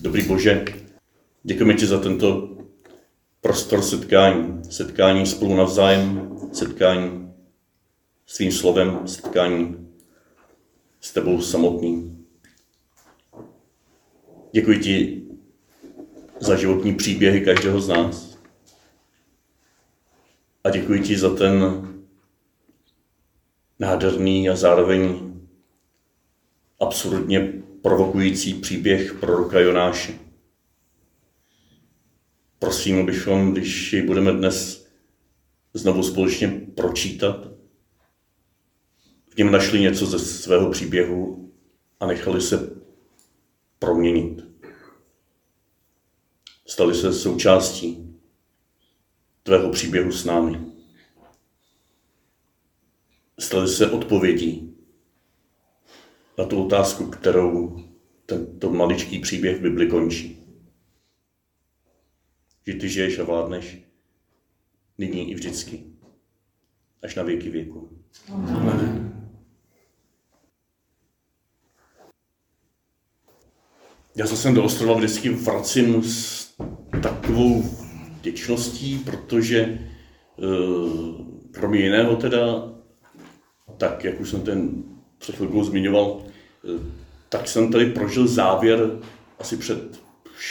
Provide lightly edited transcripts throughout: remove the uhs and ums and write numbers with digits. Dobrý Bože, děkujeme ti za tento prostor setkání. Setkání spolu navzájem, setkání s tvým slovem, setkání s tebou samotným. Děkuji ti za životní příběhy každého z nás. A děkuji ti za ten nádherný a zároveň absurdně provokující příběh proroka Jonáše. Prosím, abychom, když ji budeme dnes znovu společně pročítat, v něm našli něco ze svého příběhu a nechali se proměnit. Stali se součástí tvého příběhu s námi. Stali se odpovědí na tu otázku, kterou tento maličký příběh v Bibli končí. Že ty žiješ a vládneš nyní i vždycky, až na věky věku. Amen. Já se sem do Ostrova vždycky vracím s takovou vděčností, protože kromě jiného teda, tak jak už jsem ten před chvilkou zmiňoval, tak jsem tady prožil závěr asi před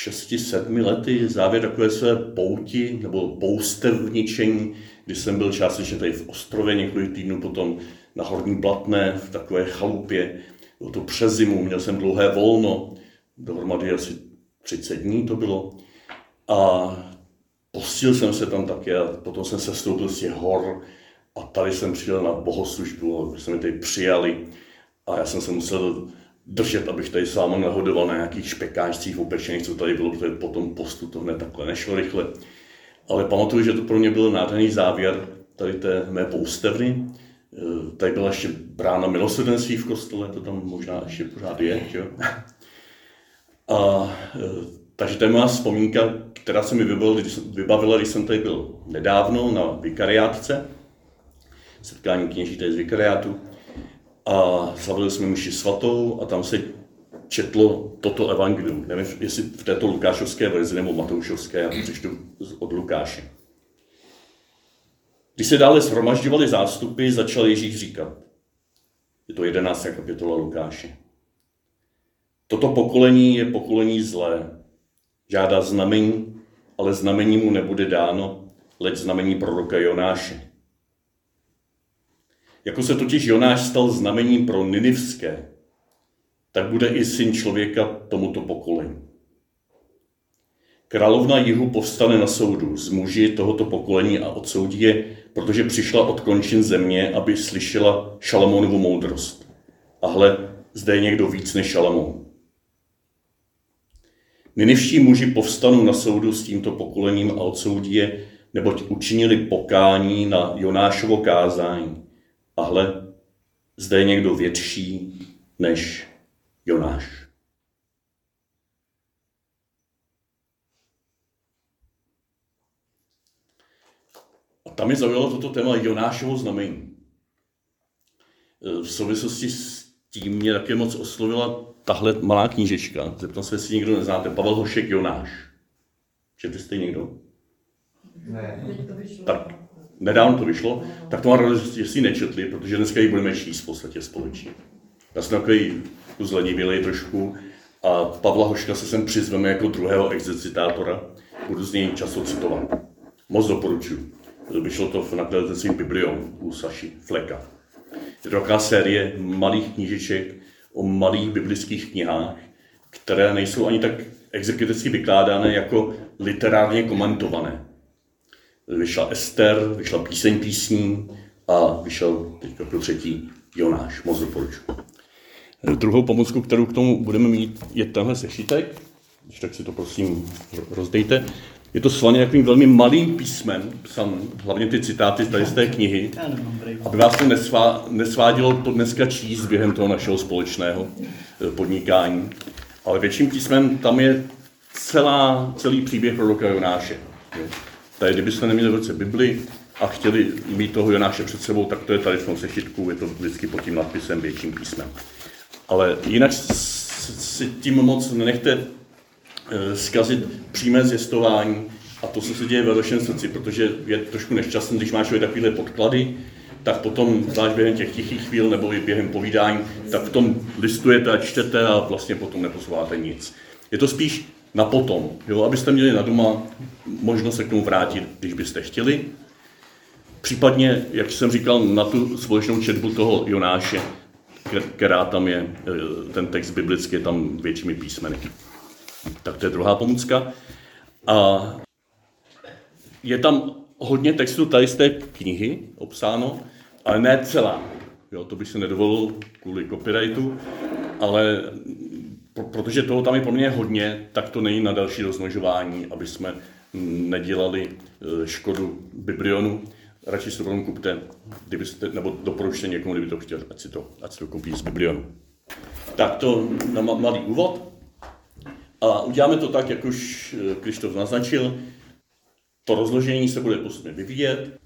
6-7 lety, závěr takové své pouti nebo poustevničení, kdy jsem byl částečně tady v Ostrově několik týdnů, potom na Horní Blatné v takové chalupě, bylo to přes zimu, měl jsem dlouhé volno, dohromady asi 30 dní to bylo a postil jsem se tam také a potom jsem se stoupil z těch hor a tady jsem přijel na bohoslužbu, jsme mě tady přijali a já jsem se musel držet, abych tady sám nahodoval na nějakých špekáčcích opečených, co tady bylo, protože potom postu to hned takhle nešlo rychle. Ale pamatuju, že to pro mě byl nádherný závěr tady té mé poustevny. Tady byla ještě brána milosrdenství v kostele, to tam možná ještě pořád je, jo? A takže to je má vzpomínka, která se mi vybavila, když jsem tady byl nedávno na vikariátce. Setkání kněží tady z vikariátu. A slavili jsme mši svatou a tam se četlo toto evangelium. Nevím, jestli v této lukášovské verzi nebo matoušovské, já to přečtu od Lukáše. Když se dále shromažďovaly zástupy, začal Ježíš říkat. Je to 11. kapitola Lukáše. Toto pokolení je pokolení zlé. Žádá znamení, ale znamení mu nebude dáno, leč znamení proroka Jonáše. Jako se totiž Jonáš stal znamením pro Ninivské, tak bude i syn člověka tomuto pokolení. Královna Jihu povstane na soudu z muži tohoto pokolení a odsoudí je, protože přišla od končin země, aby slyšela Šalamonovu moudrost. A hle, zde je někdo víc než Šalamón. Ninivští muži povstanou na soudu s tímto pokolením a odsoudí je, neboť učinili pokání na Jonášovo kázání. A hle, zde je někdo větší než Jonáš. A tam mi zaujalo toto téma Jonášovo znamení. V souvislosti s tím mě také moc oslovila tahle malá knížečka. Zeptám se, jestli někdo neznáte. Pavel Hošek, Jonáš. Četli jste někdo? Ne. Tak. Nedávno to vyšlo, tak to mám radost, že si ji nečetli, protože dneska ji budeme číst v podstatě společně. Já jsem takový zlenivělej trošku a Pavla Hoška se sem přizveme jako druhého exercitátora. Budu z něj často citovat. Moc doporučuji. Vyšlo to v nakladatelství Biblion u Saši Fleka. Je to taková série malých knížeček o malých biblických knihách, které nejsou ani tak exegeticky vykládané jako literárně komentované. Vyšla Ester, vyšla Píseň písní a vyšel teďka pro třetí Jonáš. Moc doporučuji. Druhou pomůcku, kterou k tomu budeme mít, je tenhle sešitek. Když tak si to prosím rozdejte. Je to slaně takovým velmi malým písmem, psaný, hlavně ty citáty tady z té knihy, aby vás to nesvádělo to dneska číst během toho našeho společného podnikání. Ale větším písmem tam je celý příběh proroka Jonáše. Tady, kdybyste neměli v ruce Bibli a chtěli mít toho Jonáše před sebou, tak to je tady v tom sešitku, je to vždycky pod tím nadpisem větším písmem. Ale jinak si tím moc nenechte zkazit přímé zjistování, a to, co se děje ve vašem srdci, protože je trošku nešťastný, když má člověk takovéhle podklady, tak potom, zvlášť během těch tichých chvíl nebo i během povídání, tak v tom listujete a čtete a vlastně potom neposloucháte nic. Je to spíš na potom, jo? Abyste měli na doma možnost se k tomu vrátit, když byste chtěli. Případně, jak jsem říkal, na tu společnou četbu toho Jonáše, která tam je, ten text biblický je tam většími písmeny. Tak to je druhá pomůcka. A je tam hodně textu tady z té knihy obsáno, ale ne celá. Jo, to bych si nedovolil kvůli copyrightu, ale protože toho tam je poměrně hodně, tak to není na další rozmnožování, aby jsme nedělali škodu biblionu. Radši si to potom kupte, kdybyste, nebo doporučte někomu, kdyby to chtěl, ať si to koupí z biblionu. Tak to na malý úvod. A uděláme to tak, jak už Krištof naznačil. To rozložení se bude postupně vyvíjet.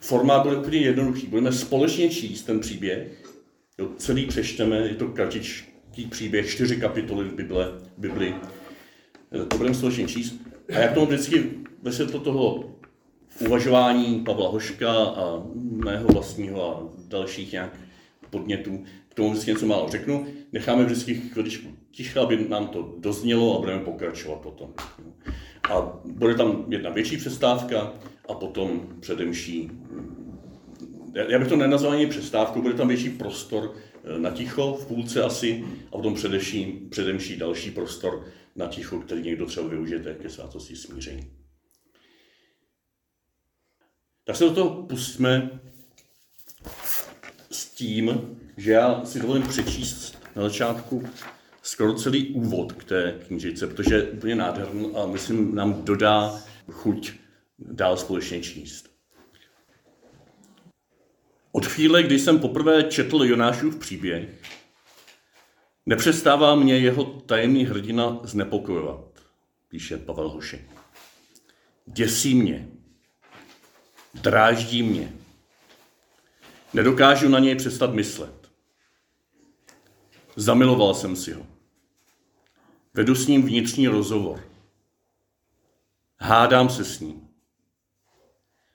Formát bude úplně jednoduchý. Budeme společně číst ten příběh. Jo, celý přečteme, je to kratičký příběh, 4 kapitoly v Bibli. To budeme společně číst. A já k tomu vždycky ve světle toho uvažování Pavla Hoška a mého vlastního a dalších nějak podnětů, k tomu vždycky něco málo řeknu. Necháme vždycky chviličku ticha, aby nám to doznělo a budeme pokračovat potom. A bude tam jedna větší přestávka a potom především, já bych to nenazval ani přestávku, bude tam větší prostor na ticho, v půlce asi, a potom především další prostor na ticho, který někdo třeba využijete ke svátosti smíření. Tak se do toho pustíme s tím, že já si dovolím přečíst na začátku skoro celý úvod k té knížce, protože je úplně nádherný a myslím, nám dodá chuť dál společně číst. Od chvíle, kdy jsem poprvé četl Jonášův příběh, nepřestává mě jeho tajemný hrdina znepokojovat, píše Pavel Hošek. Děsí mě, dráždí mě, nedokážu na něj přestat myslet. Zamiloval jsem si ho. Vedu s ním vnitřní rozhovor. Hádám se s ním.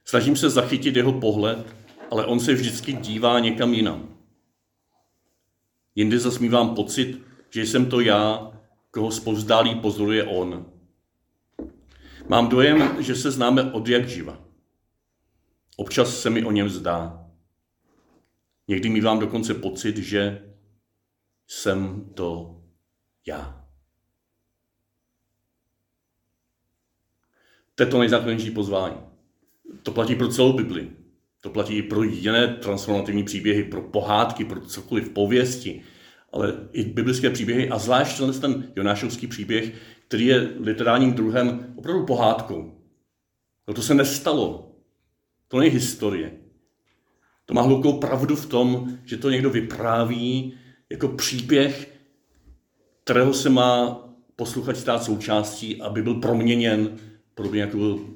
Snažím se zachytit jeho pohled, ale on se vždycky dívá někam jinam. Jindy zasmívám pocit, že jsem to já, koho zpovzdálí pozoruje on. Mám dojem, že se známe odjakživa. Občas se mi o něm zdá. Někdy mívám dokonce pocit, že jsem to já. To je to nejzákladnější pozvání. To platí pro celou Bibli. To platí i pro jiné transformativní příběhy, pro pohádky, pro cokoliv, pověsti, ale i biblické příběhy a zvlášť ten Jonášovský příběh, který je literárním druhem opravdu pohádkou. No to se nestalo. To není historie. To má hlubokou pravdu v tom, že to někdo vypráví jako příběh, kterého se má posluchač stát součástí, aby byl proměněn, podobně jako byl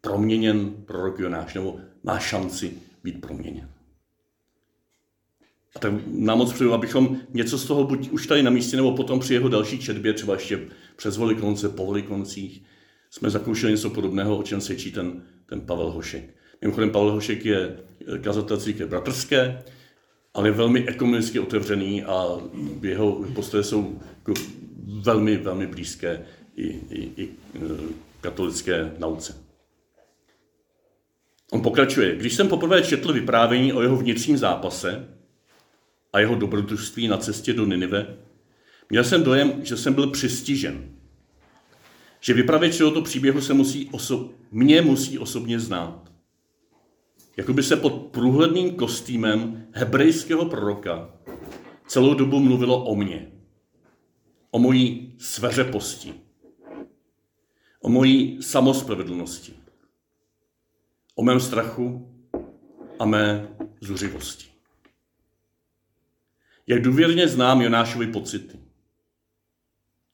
proměněn prorok Jonáš, nebo má šanci být proměněn. A tak nám moc přeju, abychom něco z toho buď už tady na místě, nebo potom při jeho další četbě, třeba ještě přes Velikonce, po Velikoncích, jsme zakoušeli něco podobného, o čem svědčí ten Pavel Hošek. Mimochodem, Pavel Hošek je kazatel Církve bratrské, ale je velmi ekonomicky otevřený a jeho postoje jsou jako velmi, velmi blízké i katolické nauce. On pokračuje. Když jsem poprvé četl vyprávění o jeho vnitřním zápase a jeho dobrodružství na cestě do Ninive, měl jsem dojem, že jsem byl přistižen. Že vypravěč tohoto příběhu mě musí osobně znát. Jakoby se pod průhledným kostýmem hebrejského proroka celou dobu mluvilo o mně, o mojí sveřeposti, o mojí samospravedlnosti, o mém strachu a mé zuřivosti. Jak důvěrně znám Jonášovi pocity.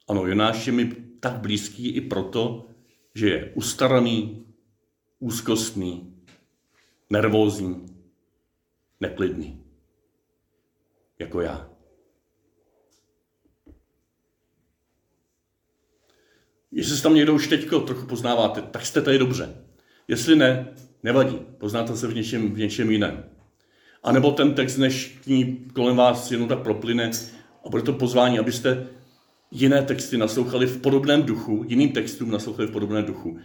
Ano, Jonáš je mi tak blízký i proto, že je ustaraný, úzkostný, nervózní, neklidný, jako já. Jestli se tam někdo už teď trochu poznáváte, tak jste tady dobře. Jestli ne, nevadí, poznáte se v něčem jiném. A nebo ten text dnešní kolem vás jenom tak proplyne a bude to pozvání, abyste jiné texty naslouchali v podobném duchu, jiným textům naslouchali v podobném duchu.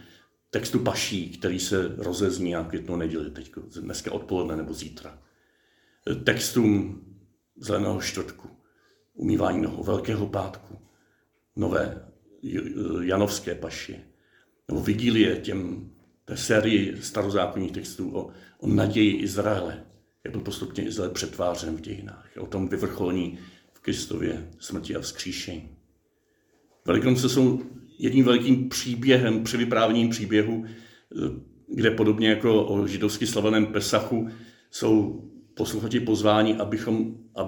Textu Paší, který se rozezní na Květnou neděli teď, dneska odpoledne nebo zítra. Textům Zeleného čtvrtku, umývání nohou, Velkého pátku, nové Janovské Paši, nebo vigílie té sérii starozákonních textů o naději Izraele, jak byl postupně Izrael přetvářen v dějinách, o tom vyvrcholení v Kristově smrti a vzkříšení. Velikonoce jsou jedním velkým příběhem, převyprávěním příběhu, kde podobně jako o židovsky slaveném Pesachu jsou posluchači pozváni,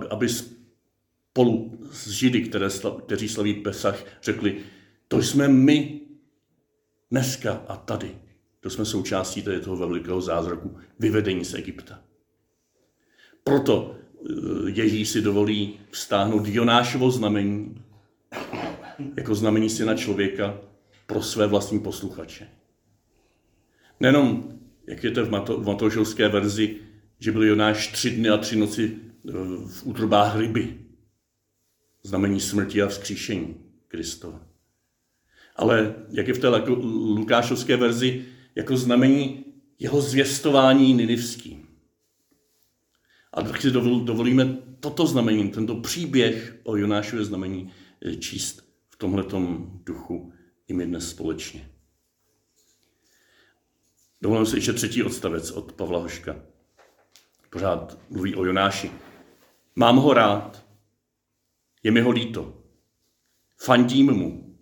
aby spolu s Židy, kteří slaví Pesach, řekli, to jsme my dneska a tady. To jsme součástí tady toho velikého zázraku vyvedení z Egypta. Proto Ježíš si dovolí vztáhnout Jonášovo znamení jako znamení syna člověka pro své vlastní posluchače. Nejenom, jak je to v matoušovské verzi, že byl Jonáš 3 dny a 3 noci v útrobách ryby. Znamení smrti a vzkříšení Kristova. Ale jak je v té lukášovské verzi, jako znamení jeho zvěstování ninivským. A tak si dovolíme toto znamení, tento příběh o Jonášově znamení číst v tomhletom duchu i my dnes společně. Dovolím si ještě 3. odstavec od Pavla Hoška. Pořád mluví o Jonáši. Mám ho rád, je mi ho líto, fandím mu,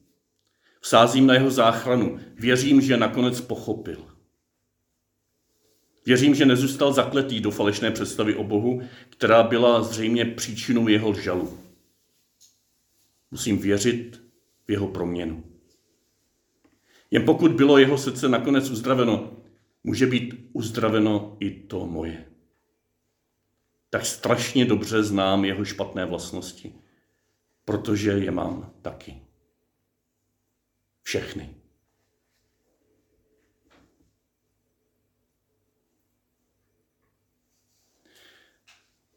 vsázím na jeho záchranu, věřím, že nakonec pochopil. Věřím, že nezůstal zakletý do falešné představy o Bohu, která byla zřejmě příčinou jeho žalu. Musím věřit v jeho proměnu. Jen pokud bylo jeho srdce nakonec uzdraveno, může být uzdraveno i to moje. Tak strašně dobře znám jeho špatné vlastnosti, protože je mám taky. Všechny.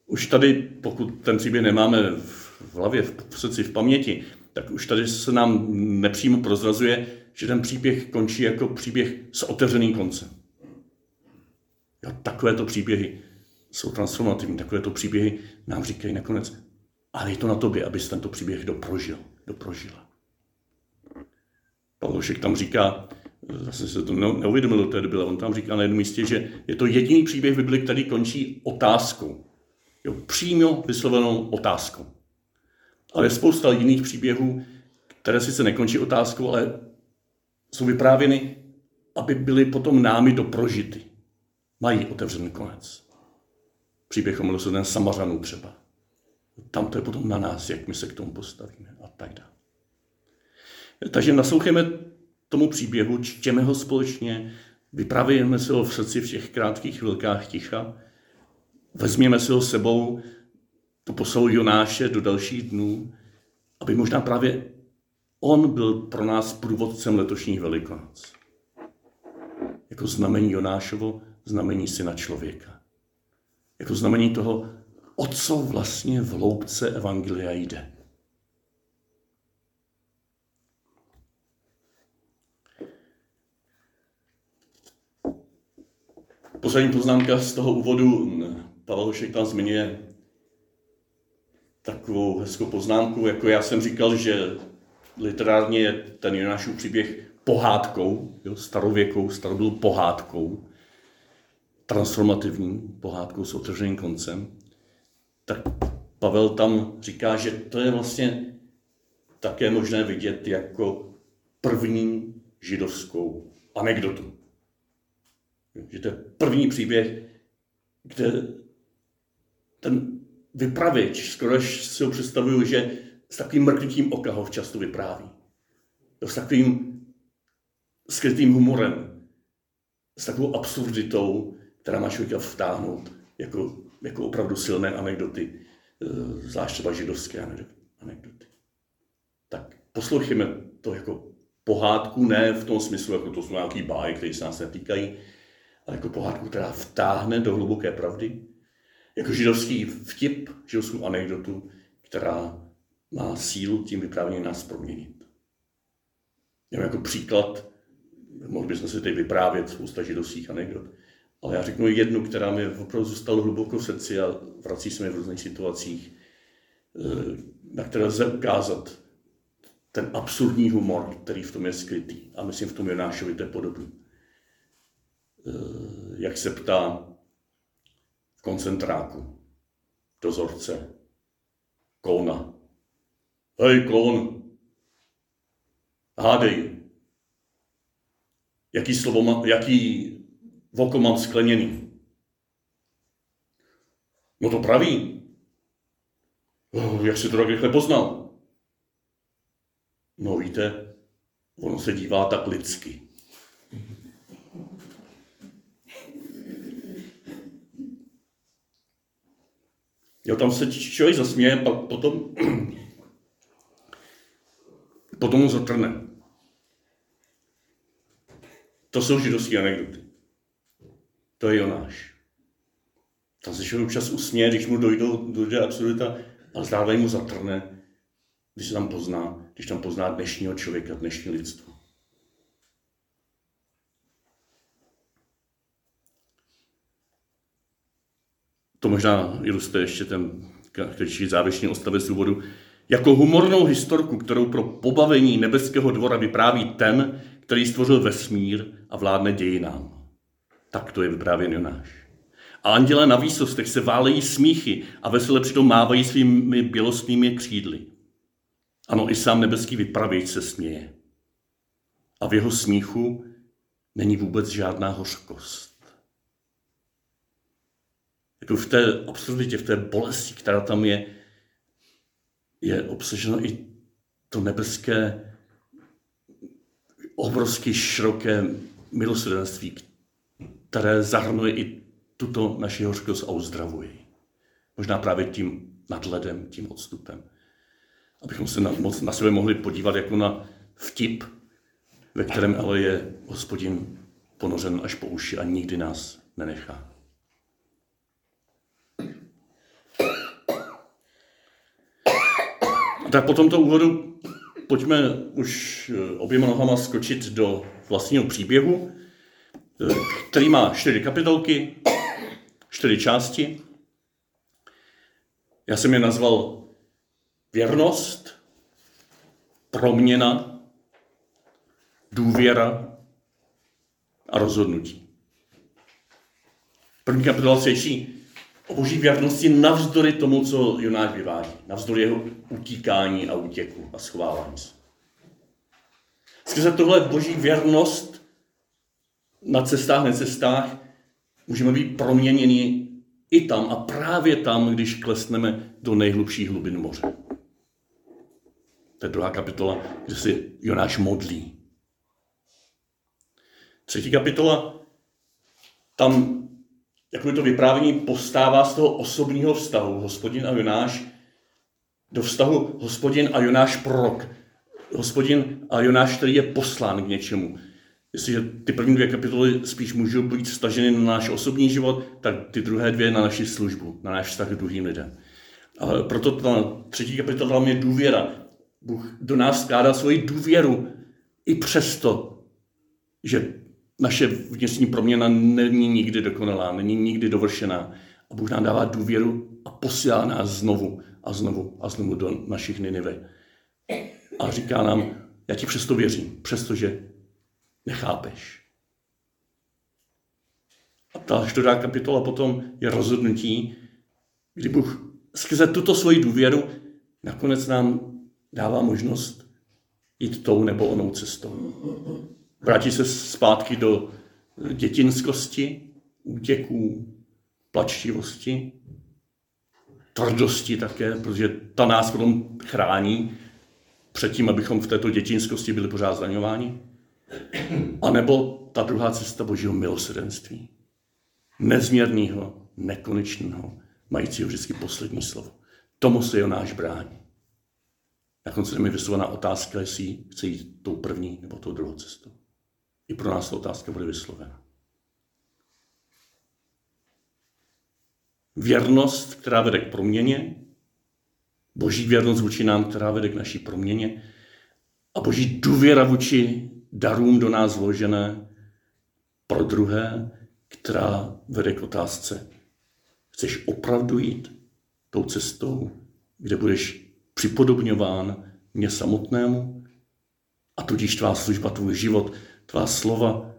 Už tady, pokud ten příběh nemáme v hlavě, v srdci, v paměti, tak už tady se nám nepřímo prozrazuje, že ten příběh končí jako příběh s otevřeným koncem. Jo, takovéto příběhy jsou transformativní, takovéto příběhy nám říkají nakonec, ale je to na tobě, abys tento příběh doprožila. Pavel Hošek tam říká, zase se to neuvědomil do té doby, ale on tam říká na jednom místě, že je to jediný příběh v Biblii, který končí otázkou. Jo, přímo vyslovenou otázkou. Ale je spousta jiných příběhů, které sice nekončí otázkou, ale jsou vyprávěny, aby byly potom námi doprožity. Mají otevřený konec. Příběh o milosrdném Samařanu třeba. Tam to je potom na nás, jak my se k tomu postavíme a tak dále. Takže naslouchejme tomu příběhu, čtěme ho společně, vyprávějeme si ho v srdci v těch krátkých chvilkách ticha, vezměme si ho sebou, to poslou Jonáše do dalších dnů, aby možná právě on byl pro nás průvodcem letošních Velikonoc. Jako znamení Jonášovo, znamení syna člověka. Jako znamení toho, o co vlastně v hloubce evangelia jde. Poslední poznámka z toho úvodu. Pavel Hošek tam zmiňuje takovou hezkou poznámku, jako já jsem říkal, že literárně je ten Jonášův příběh pohádkou, jo, starobylou pohádkou, transformativní pohádkou s otevřeným koncem. Tak Pavel tam říká, že to je vlastně také možné vidět jako první židovskou anekdotu. Že to je první příběh, kde ten vypravěč, skoro si ho představuju, že s takovým mrknutím oka ho často vypráví. S takovým skrytým humorem, s takovou absurditou, která má člověka vtáhnout jako opravdu silné anekdoty, zvlášť třeba židovské anekdoty. Tak poslouchejme to jako pohádku, ne v tom smyslu, jako to jsou nějaký báje, které se nás netýkají, ale jako pohádku, která vtáhne do hluboké pravdy. Jako židovský vtip, židovskou anekdotu, která má sílu tím vyprávěním nás proměnit. Já jako příklad, mohl bychom si tady vyprávět spousta židovských anekdot, ale já řeknu jednu, která mi opravdu zůstala hluboko v srdci a vrací se mi v různých situacích, na které lze ukázat ten absurdní humor, který v tom je skrytý. A myslím, v tom Jonášovi to je podobný. Jak se ptá v koncentráku dozorce Kouna. Hej, Koun, hádej, jaký voko mám skleněný? No to pravý. Jak se to tak rychle poznal? No víte, ono se dívá tak lidsky. Jo, tam se člověk zasměje, pak potom zotrne. To jsou židovské anekdoty. To je Jonáš. Tam se člověk občas usměje, když mu dojde absurdita, ale zároveň mu zatrne, když tam pozná dnešního člověka, dnešní lidstvo. To možná ilustruje ještě ten závěrečný odstavec úvodu. Jako humornou historku, kterou pro pobavení nebeského dvora vypráví ten, který stvořil vesmír a vládne dějinám. Tak to je vyprávěn Jonáš. A andělé na výsostech se válejí smíchy a vesele přitom mávají svými bělostnými křídly. Ano, i sám nebeský vypravěč se směje. A v jeho smíchu není vůbec žádná hořkost. Jako v té absurditě, v té bolesti, která tam je obsaženo i to nebeské obrovsky široké milosrdenství, které zahrnuje i tuto naši hořkost a uzdravuje. Možná právě tím nadhledem, tím odstupem. Abychom se na sebe mohli podívat jako na vtip, ve kterém ale je Hospodin ponořen až po uši a nikdy nás nenechá. A tak po tomto úvodu pojďme už oběma nohama skočit do vlastního příběhu, který má 4 kapitolky, 4 části. Já jsem je nazval věrnost, proměna, důvěra a rozhodnutí. První kapitola svědčí o boží věrnosti navzdory tomu, co Jonáš vyvádí. Navzdory jeho utíkání a útěku a schovávání se. Skrze tohle boží věrnost na cestách, necestách můžeme být proměněni i tam a právě tam, když klesneme do nejhlubších hlubin moře. To je 2. kapitola, kde se Jonáš modlí. 3. kapitola, tam jakoby to vyprávění postává z toho osobního vztahu Hospodin a Jonáš do vztahu Hospodin a Jonáš prorok. Hospodin a Jonáš, který je poslán k něčemu. Jestliže ty první 2 kapitoly spíš můžou být staženy na náš osobní život, tak ty druhé 2 na naši službu, na náš vztah k druhým lidem. A proto ta 3. kapitola je důvěra. Bůh do nás skládá svoji důvěru i přesto, že naše vnitřní proměna není nikdy dokonalá, není nikdy dovršená. A Bůh nám dává důvěru a posílá nás znovu a znovu a znovu do našich Ninive. A říká nám, já ti přesto věřím, přestože nechápeš. A ta 4. kapitola potom je rozhodnutí, kdy Bůh skrze tuto svoji důvěru nakonec nám dává možnost jít tou nebo onou cestou. Vrátí se zpátky do dětinskosti, útěků, plačtivosti, tvrdosti také, protože ta nás potom chrání před tím, abychom v této dětinskosti byli pořád zraňováni. A nebo ta druhá cesta božího milosrdenství. Nezměrného, nekonečného, majícího vždycky poslední slovo. Tomu se Jonáš brání. Nakonec je mi vyslovená otázka, jestli chce jít tou první nebo tou druhou cestou. I pro nás ta otázka bude vyslovena. Věrnost, která vede k proměně, boží věrnost vůči nám, která vede k naší proměně, a boží důvěra vůči darům do nás vložené pro druhé, která vede k otázce. Chceš opravdu jít tou cestou, kde budeš připodobňován mně samotnému a tudíž tvá služba, tvůj život, tvá slova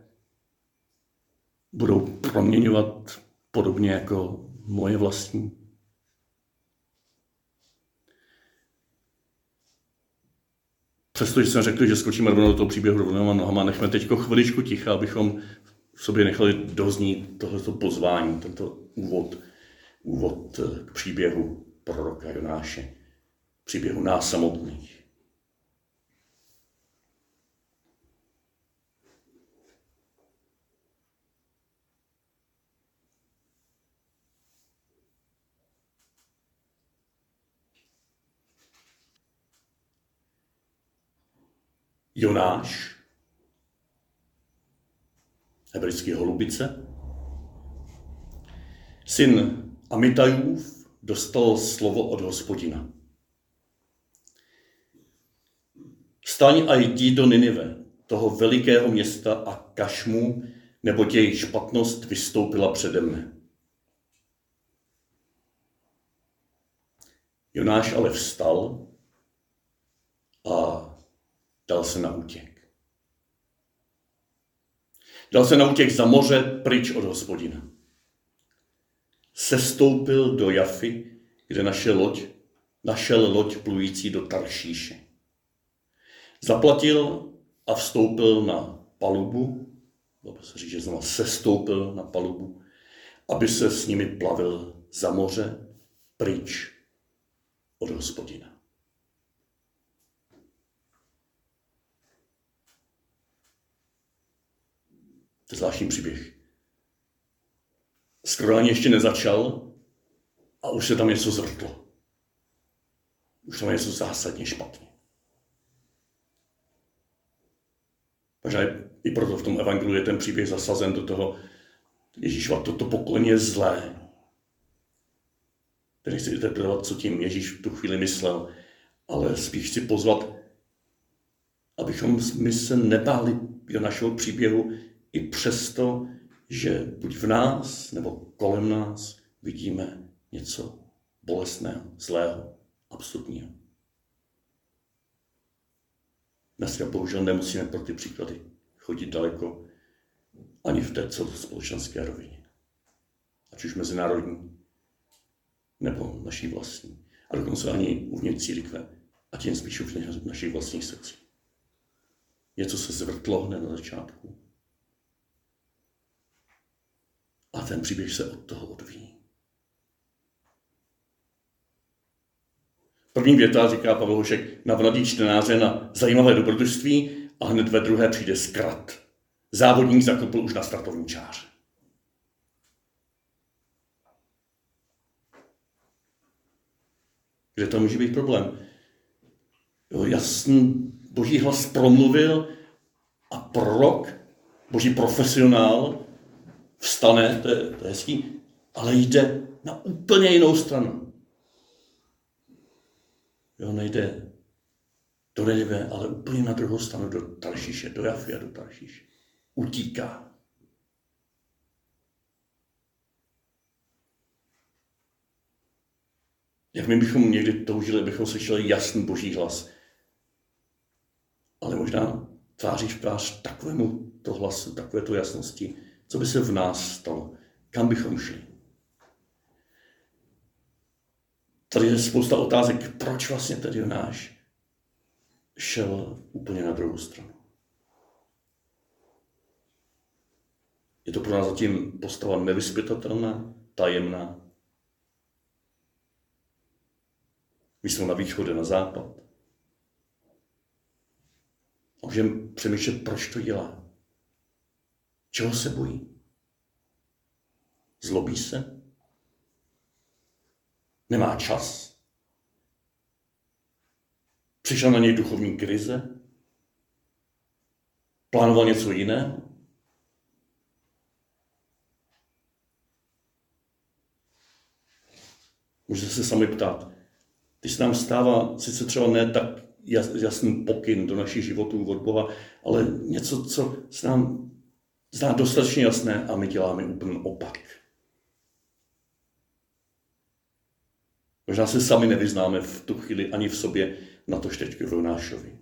budou proměňovat podobně jako moje vlastní. Přestože jsem řekl, že skočíme rovnou do toho příběhu rovnou nohama, nechme teď chviličku ticha, abychom v sobě nechali doznít tohleto pozvání, tento úvod k příběhu proroka Jonáše, příběhu nás samotných. Jonáš, hebrejský holubice, syn Amitajův, dostal slovo od Hospodina. Staň a jdi do Ninive, toho velikého města, a kaž mu, neboť její špatnost vystoupila přede mne. Jonáš ale vstal a dal se na útěk. Dal se na útěk za moře pryč od Hospodina. Sestoupil do Jafy, kde našel loď plující do Taršíše. Zaplatil a vstoupil na palubu, sestoupil na palubu, aby se s nimi plavil za moře pryč od Hospodina. Zvláštní příběh. Skoro ani ještě nezačal a už se tam něco zvrtlo. Už tam je něco zásadně špatně. Takže i proto v tom evangeliu je ten příběh zasazen do toho, Ježíšova, toto pokolení je zlé. Teď nechci interpretovat, co tím Ježíš v tu chvíli myslel, ale spíš chci pozvat, abychom my se nebáli do našeho příběhu, i přesto, že buď v nás, nebo kolem nás vidíme něco bolestného, zlého, absurdního. Dneska bohužel nemusíme pro ty příklady chodit daleko ani v té celospolečenské rovině. Ať už mezinárodní, nebo naší vlastní. A dokonce ani uvnitř církve, a tím spíš uvnitř našich vlastních srdcí. Něco se zvrtlo hned na začátku. A ten příběh se od toho odvíjí. První věta, říká Pavel Hošek, navradí čtenáře na zajímavé dobrodružství a hned ve druhé přijde zkrat. Závodník zakopl už na startovní čáře. Kde to může být problém? Jo, jasný boží hlas promluvil a prorok, boží profesionál, vstane, to je hezký, ale jde na úplně jinou stranu. Jo, nejde do Ninive, ale úplně na druhou stranu, do Taršíše, do Jafy a do Taršíše. Utíká. Jak my bychom někdy toužili, bychom slyšeli jasný boží hlas. Ale možná tváří v tvář takovému to hlasu, takovéto jasnosti, co by se v nás stalo? Kam bychom šli? Tady je spousta otázek, proč vlastně tady Jonáš šel úplně na druhou stranu. Je to pro nás zatím postava nevyzpytatelná, tajemná. My jsme na východ a na západ. A můžeme přemýšlet, proč to dělá. Čeho se bojí? Zlobí se? Nemá čas? Přišla na něj duchovní krize? Plánoval něco jiného? Můžete se sami ptát. Když se nám stává, sice třeba ne tak jasný pokyn do našich životů od Boha, ale něco, co se nám zná dostatečně jasné a my děláme úplně opak. Možná se sami nevyznáme v tu chvíli ani v sobě, natož teď v Jonášovi.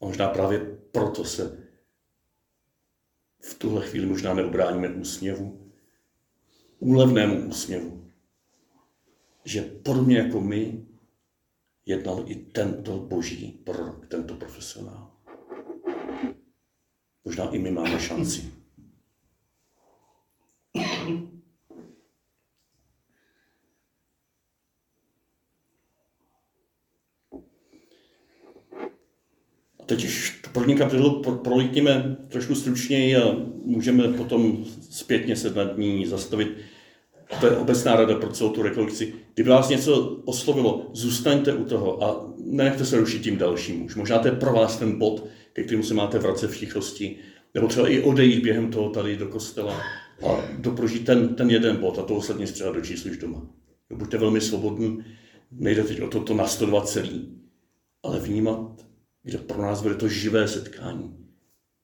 A možná právě proto se v tuhle chvíli možná neobráníme úsměvu, úlevnému úsměvu, že podobně jako my jednal i tento boží prorok, tento profesionál. Možná i my máme šanci. A teď už tu první kapitolu prolítíme trošku stručněji a můžeme potom zpětně se nad ní zastavit. To je obecná rada pro celou tu rekolekci. Kdyby vás něco oslovilo, zůstaňte u toho a nenechte se rušit tím dalším už. Možná to je pro vás ten bod, ke kterému se máte vracet v tichosti, nebo třeba i odejít během toho tady do kostela a doprožít ten jeden bod a to ostatně střelat do číslu už doma. Buďte velmi svobodní, nejde teď o to na 102 celý, ale vnímat, kde pro nás bude to živé setkání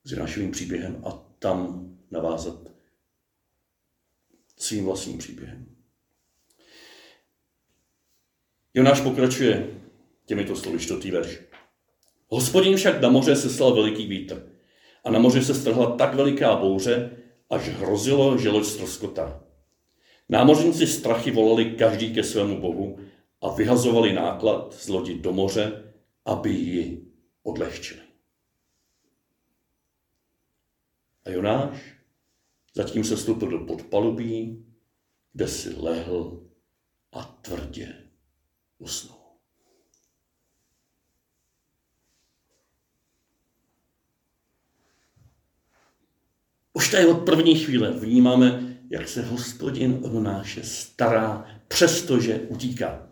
s Jonášovým příběhem a tam navázat svým vlastním příběhem. Jonáš pokračuje těmito slovy, čtvrtý verš. Hospodin však na moře seslal veliký vítr a na moře se strhla tak veliká bouře, až hrozilo, že loď ztroskotá. Námořníci strachy volali každý ke svému bohu a vyhazovali náklad z lodi do moře, aby ji odlehčili. A Jonáš zatím se stoupil do podpalubí, kde si lehl a tvrdě usnul. Už tady od první chvíle vnímáme, jak se Hospodin o Jonáše stará, přestože utíká.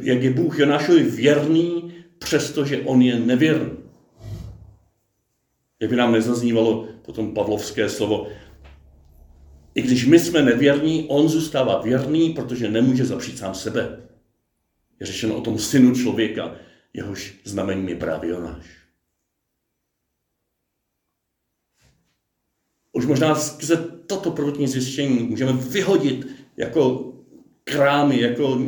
Jak je Bůh Jonášovi věrný, přestože on je nevěrný. Jak by nám nezaznívalo potom pavlovské slovo, i když my jsme nevěrní, on zůstává věrný, protože nemůže zapřít sám sebe. Je řečeno o tom synu člověka, jehož znamením je právě Jonáš. Už možná skrze toto prvotní zjištění můžeme vyhodit jako krámy, jako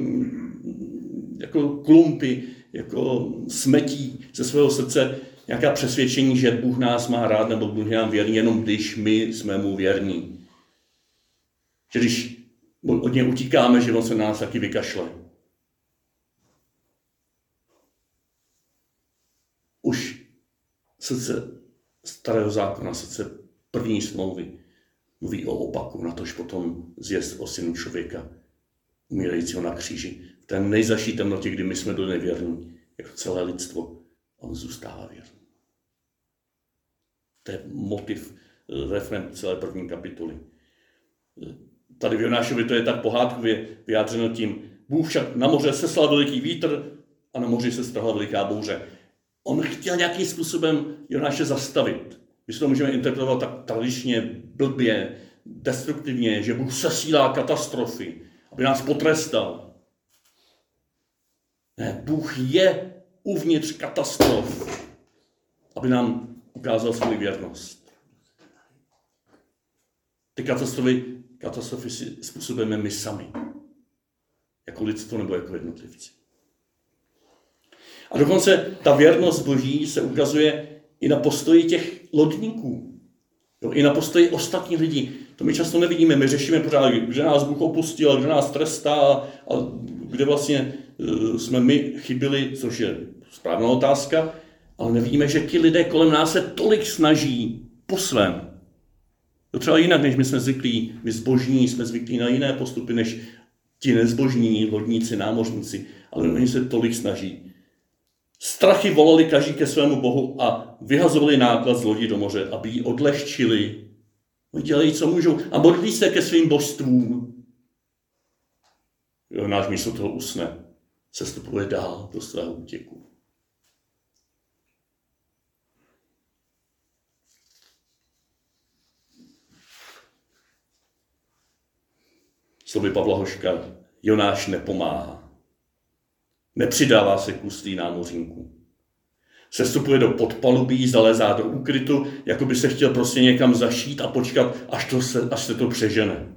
klumpy, jako smetí ze svého srdce nějaká přesvědčení, že Bůh nás má rád nebo Bůh je nám věrný, jenom když my jsme mu věrní. Že když od něj utíkáme, že on se nás taky vykašle. Už srdce starého zákona, srdce první smlouvy mluví o opaku, natož potom zjezd o synu člověka, umírajícího na kříži. V té nejzaší temnotě, kdy my jsme do nevěrní, jako celé lidstvo, on zůstává věrný. To je motiv, refrén celé první kapitoly. Tady v Jonášovi to je tak pohádkově vyjádřeno tím, Bůh však na moře seslal veliký vítr a na moři se strhla veliká bouře. On chtěl nějakým způsobem Jonáše zastavit. My si to můžeme interpretovat tak tradičně, blbě, destruktivně, že Bůh sesílá katastrofy, aby nás potrestal. Ne, Bůh je uvnitř katastrof, aby nám ukázal svou věrnost. Ty katastrofy si způsobujeme my sami, jako lidstvo nebo jako jednotlivci. A dokonce ta věrnost Boží se ukazuje i na postoji těch lodníků, jo, i na postoji ostatních lidí. To my často nevidíme, my řešíme pořád, kde nás Bůh opustil, kde nás trestá a kde vlastně jsme my chybili, což je správná otázka, ale nevidíme, že ti lidé kolem nás se tolik snaží po svém. To třeba jinak, než my jsme zvyklí, my zbožní jsme zvyklí na jiné postupy, než ti nezbožní, lodníci, námořníci, ale oni se tolik snaží. Strachy volali každý ke svému bohu a vyhazovali náklad z lodi do moře, aby ji odlehčili Dělají, co můžou. A modlí se ke svým božstvům. Náš místo toho usne. Sestupuje dál do svého útěku. Slovy Pavla Hoška, Jonáš nepomáhá. Nepřidává se k ústí námořníků. Sestupuje do podpalubí, zalézá do úkrytu, jako by se chtěl prostě někam zašít a počkat, až se to přežene.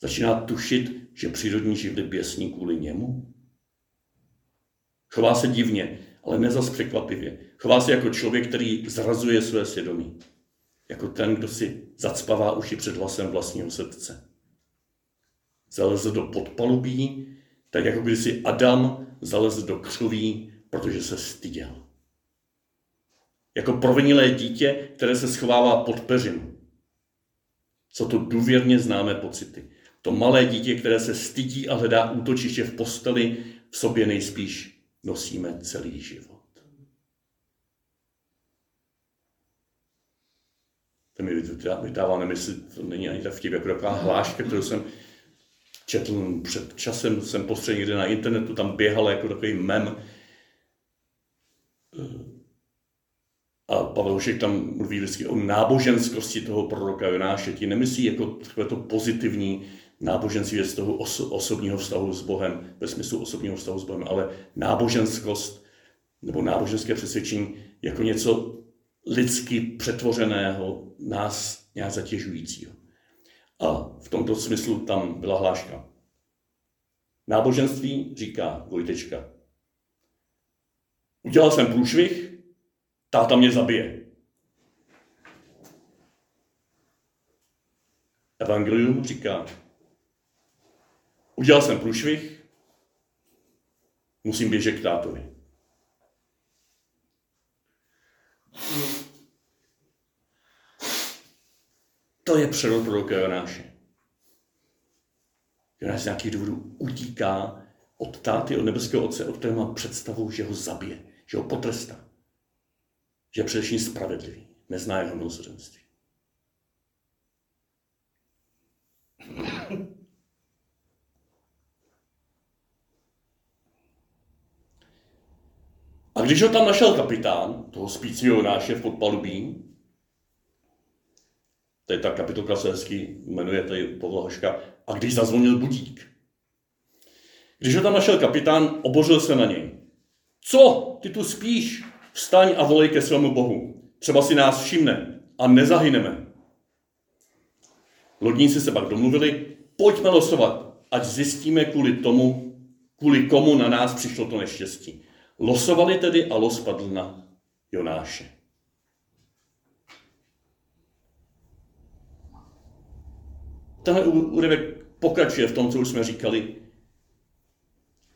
Začíná tušit, že přírodní živly běsní kvůli němu. Chová se divně, ale ne zas překvapivě. Chová se jako člověk, který zrazuje své svědomí. Jako ten, kdo si zacpává uši před hlasem vlastního srdce. Zalezl do podpalubí, tak jako když si Adam zalezl do křoví, protože se styděl. Jako provinilé dítě, které se schovává pod peřinu. Jsou to důvěrně známé pocity. To malé dítě, které se stydí a hledá útočiště v posteli, v sobě nejspíš nosíme celý život. To mi vydává nemysl, to není ani ta vtip, jako taková hláška, kterou jsem četl před časem, jsem postřel někde na internetu, tam běhal jako takový mem. A Pavel Hošek tam mluví vždycky o náboženskosti toho proroka Jonáše. Ti nemyslí jako takové to pozitivní náboženství z toho osobního vztahu s Bohem, ve smyslu osobního vztahu s Bohem, ale náboženskost nebo náboženské přesvědčení jako něco lidsky přetvořeného, nás nějak zatěžujícího. A v tomto smyslu tam byla hláška. Náboženství říká Vojtečka. Udělal jsem průšvih, táta mě zabije. Evangelium říká, udělal jsem průšvih, musím běžet k tátovi. To je přerod proroka Jonáše. Jonáš z nějakých důvodů utíká od táty, od nebeského otce, od kterého má představu, že ho zabije, že ho potrestá. Že je především spravedlivý, nezná jeho milosrdenství. A když ho tam našel kapitán, toho spícího Jonáše v podpalubí, to je ta kapitolka, se hezky jmenuje tady Pavla Hoška, a když zazvonil budík. Když ho tam našel kapitán, obořil se na něj. Co? Ty tu spíš? Vstaň a volej ke svému Bohu. Třeba si nás všimne a nezahyneme. Lodníci se pak domluvili, pojďme losovat, ať zjistíme kvůli komu na nás přišlo to neštěstí. Losovali tedy a los padl na Jonáše. Tenhle úryvek pokračuje v tom, co už jsme říkali.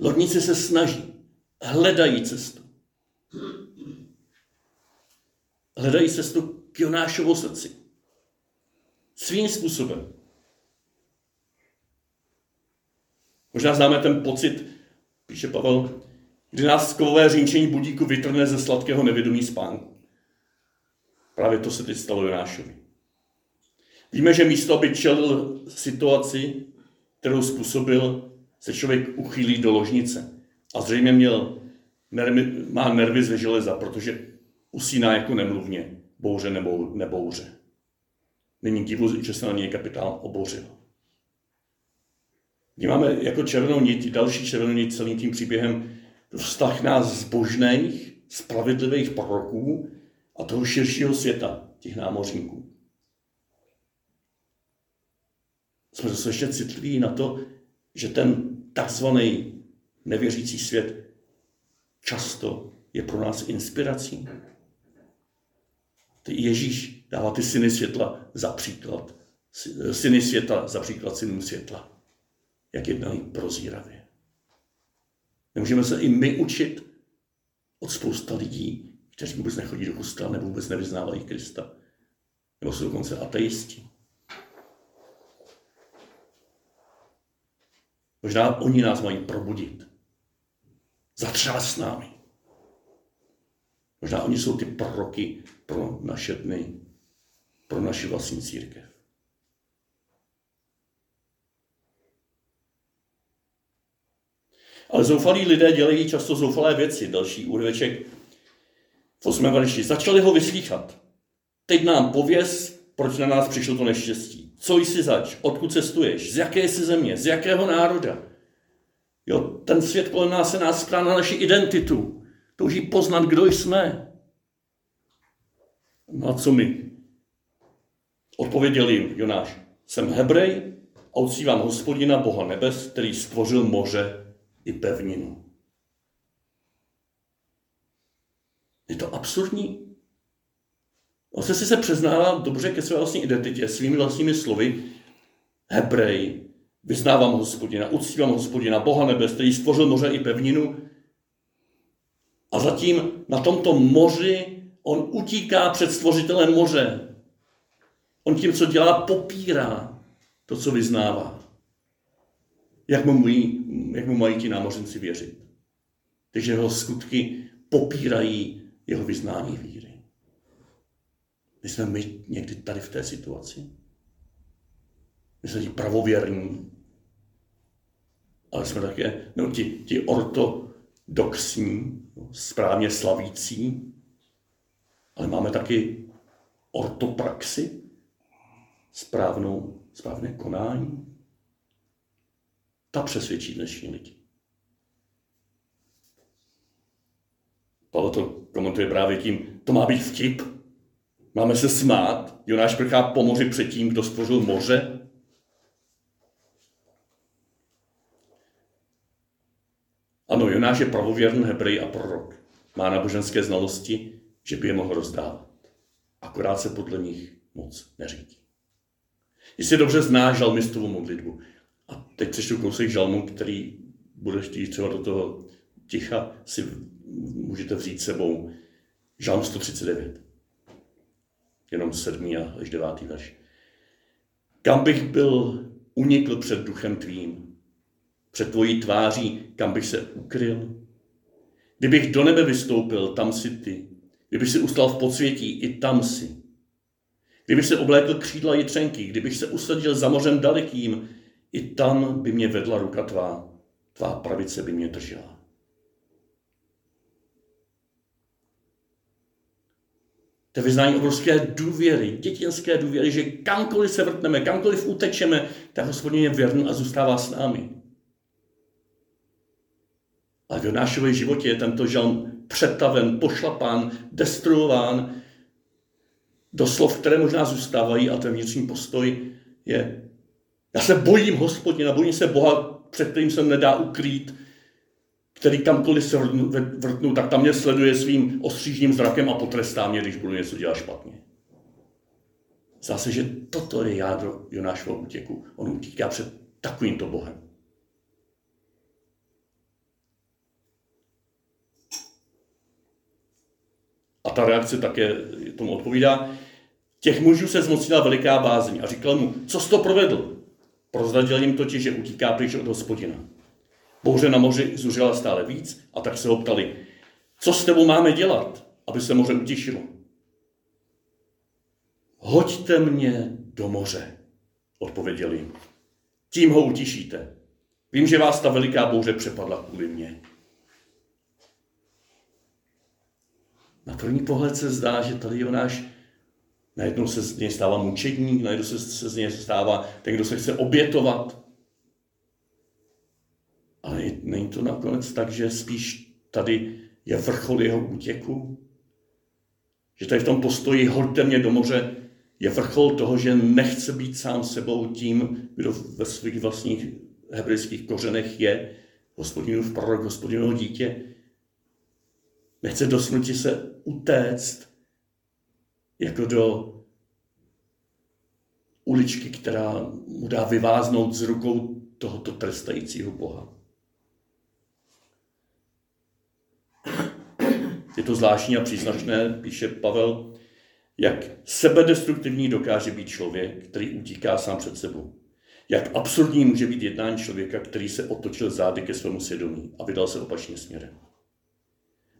Lodníci se snaží, hledají cestu. Hledají cestu k Jonášovu srdci. Svým způsobem. Možná známe ten pocit, píše Pavel, kdy nás kovové řinčení budíku vytrhne ze sladkého nevědomí spánku. Právě to se teď stalo Jonášovi. Víme, že místo, aby čelil situaci, kterou způsobil, se člověk uchýlí do ložnice. A zřejmě má nervy ze železa, protože usíná jako nemluvně, bouře nebo nebouře. Není divu, že se na něj kapitán obořil. Máme jako červenou nit, další červenou nit celým tím příběhem vztah nás zbožných, spravedlivých proroků a toho širšího světa, těch námořníků. Jsme zase ještě citliví na to, že ten takzvaný nevěřící svět často je pro nás inspirací. Ježíš dává ty syny světla za příklad synům světla, jak jednají prozíravě. Nemůžeme se i my učit od spousta lidí, kteří vůbec nechodí do kostela nebo vůbec nevyznávají Krista. Nebo jsou dokonce ateisti. Možná oni nás mají probudit. Zatřást s námi. Možná oni jsou ty proroky pro naše dny, pro naši vlastní církev. Ale zoufalí lidé dělají často zoufalé věci. Další úryveček v 8. verši. Začali ho vyslýchat. Teď nám pověz, proč na nás přišlo to neštěstí. Co jsi zač? Odkud cestuješ? Z jaké jsi země? Z jakého národa? Jo, ten svět kolem nás se nás ptá na naši identitu. Touží poznat, kdo jsme. No a co my? Odpověděl jim Jonáš. Jsem Hebrej a uctívám Hospodina Boha nebes, který stvořil moře i pevninu. Je to absurdní? Vlastně si se přiznává dobře ke své vlastní identitě, svými vlastními slovy. Hebrej, vyznávám Hospodina, uctívám Hospodina Boha nebes, který stvořil moře i pevninu. A zatím na tomto moři on utíká před stvořitelem moře. On tím, co dělá, popírá to, co vyznává. Jak mu mají ti námořníci věřit? Takže jeho skutky popírají jeho vyznání víry. My jsme my někdy tady v té situaci. My jsme ti pravověrní, ale jsme také ti ortodoxní, správně slavící, ale máme taky ortopraxi, správné konání. Ta přesvědčí dnešní lidi. Pavel to komentuje právě tím, to má být vtip. Máme se smát. Jonáš prchá po moři před tím, kdo stvořil moře. Ano, Jonáš je pravověrný Hebrej a prorok. Má náboženské znalosti, že by je mohl rozdávat. Akorát se podle nich moc neřídí. Jestli dobře znáš žalmistovu modlitbu, a teď přečtu kousek žalmu, který budeš chtít třeba do toho ticha, si můžete vzít sebou. Žalm 139. Jenom 7. až 9. verš. Kam bych byl unikl před duchem tvým, před tvojí tváří, kam bych se ukryl? Kdybych do nebe vystoupil, tam jsi ty. Kdybych se ustal v podsvětí, i tam jsi. Kdybych se oblékl křídla jitřenky, kdybych se usadil za mořem dalekým, i tam by mě vedla ruka tvá pravice by mě držela. To je vyznání obrovské důvěry, dětinské důvěry, že kamkoliv se vrtneme, kamkoliv utečeme, tak Hospodin je věrný a zůstává s námi. A v Jonášově životě je tento žalm přetaven, pošlapán, destruován do slov, které možná zůstávají, a ten vnitřní postoj je: já se bojím Hospodina, bojím se Boha, před kterým se nedá ukrýt, který kamkoliv se vrtnu, tak tam mě sleduje svým ostřížným zrakem a potrestá mě, když budu něco dělat špatně. Zdá se, že toto je jádro Jonášova útěku. On utíká před takovýmto Bohem. A ta reakce také tomu odpovídá. Těch mužů se zmocnila veliká bázeň a říkal mu, co jsi to provedl? Prozradil jim totiž, že utíká pryč od Hospodina. Bouře na moři zuřila stále víc, a tak se ho ptali, co s tebou máme dělat, aby se moře utišilo? Hoďte mě do moře, odpověděl jim. Tím ho utišíte. Vím, že vás ta veliká bouře přepadla kvůli mně. Na první pohled se zdá, že tady Jonáš, najednou se z něj stává mučedník, najednou se z něj stává ten, kdo se chce obětovat. Ale není to nakonec tak, že spíš tady je vrchol jeho útěku? Že tady v tom postoji hoďte mě do moře je vrchol toho, že nechce být sám sebou tím, kdo ve svých vlastních hebrejských kořenech je Hospodinův prorok, Hospodinovo dítě. Nechce do smrti se utéct jako do uličky, která mu dá vyváznout z rukou tohoto trestajícího Boha. Je to zvláštní a příznačné, píše Pavel, jak sebedestruktivní dokáže být člověk, který utíká sám před sebou. Jak absurdní může být jednání člověka, který se otočil zády ke svému svědomí a vydal se opačným směrem.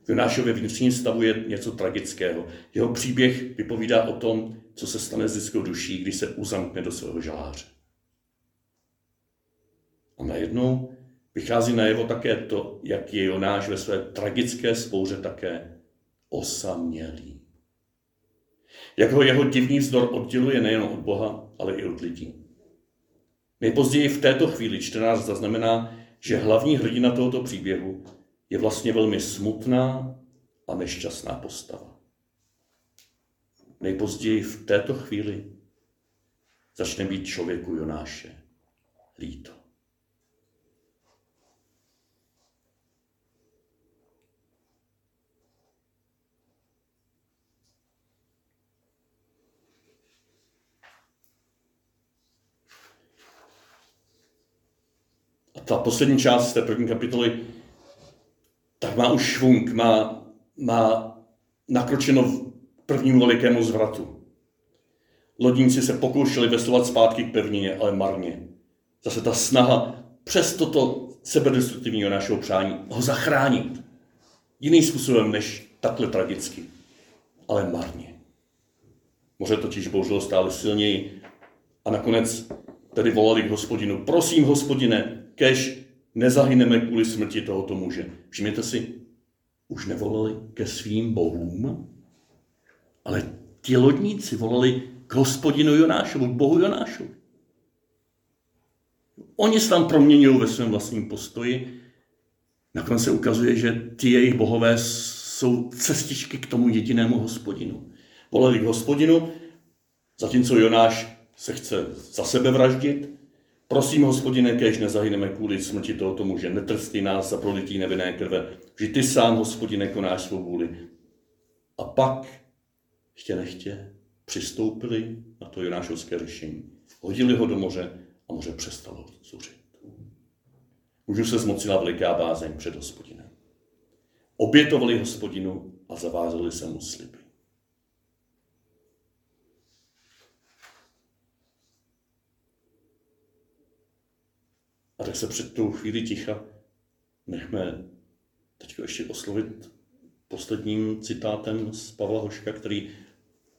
V Jonášově vnitřním stavu je něco tragického. Jeho příběh vypovídá o tom, co se stane s lidskou duší, když se uzamkne do svého žaláře. A najednou Vychází najevo také to, jak je Jonáš ve své tragické spouře také osamělý. Jak ho jeho divný vzdor odděluje nejen od Boha, ale i od lidí. Nejpozději v této chvíli čtenář zaznamená, že hlavní hrdina tohoto příběhu je vlastně velmi smutná a nešťastná postava. Nejpozději v této chvíli začne být člověku Jonáše líto. A ta poslední část té první kapitoly tak má už švung, má nakročeno v prvním velikému zvratu. Lodníci se pokoušeli veslovat zpátky k pevnině, ale marně. Zase ta snaha přes toto sebedestruktivního našeho přání ho zachránit jiným způsobem než takhle tragicky, ale marně. Moře totiž bouřilo stále silněji a nakonec tedy volali k Hospodinu: prosím, Hospodine, kéž nezahyneme kvůli smrti tohoto muže. Všimněte si, už nevolali ke svým bohům, ale ti lodníci volali k Hospodinu Jonášovu, k Bohu Jonášovi. Oni se tam proměňují ve svém vlastním postoji. Nakonec se ukazuje, že ti jejich bohové jsou cestičky k tomu jedinému Hospodinu. Volali k Hospodinu, zatímco Jonáš se chce za sebe vraždit. Prosím, Hospodine, kéž nezahyneme kvůli smrti tohoto muže, netrstí nás za prolití nevinné krve, že ty sám, Hospodine, konáš svou vůli. A pak, chtě nechtě, přistoupili na to jonášovské řešení. Hodili ho do moře a moře přestalo zuřit. Mužu se zmocnila veliká bázeň před Hospodinem. Obětovali Hospodinu a zavázali se mu sliby. A tak se před tou chvíli ticha nechme teď ještě oslovit posledním citátem z Pavla Hoška, který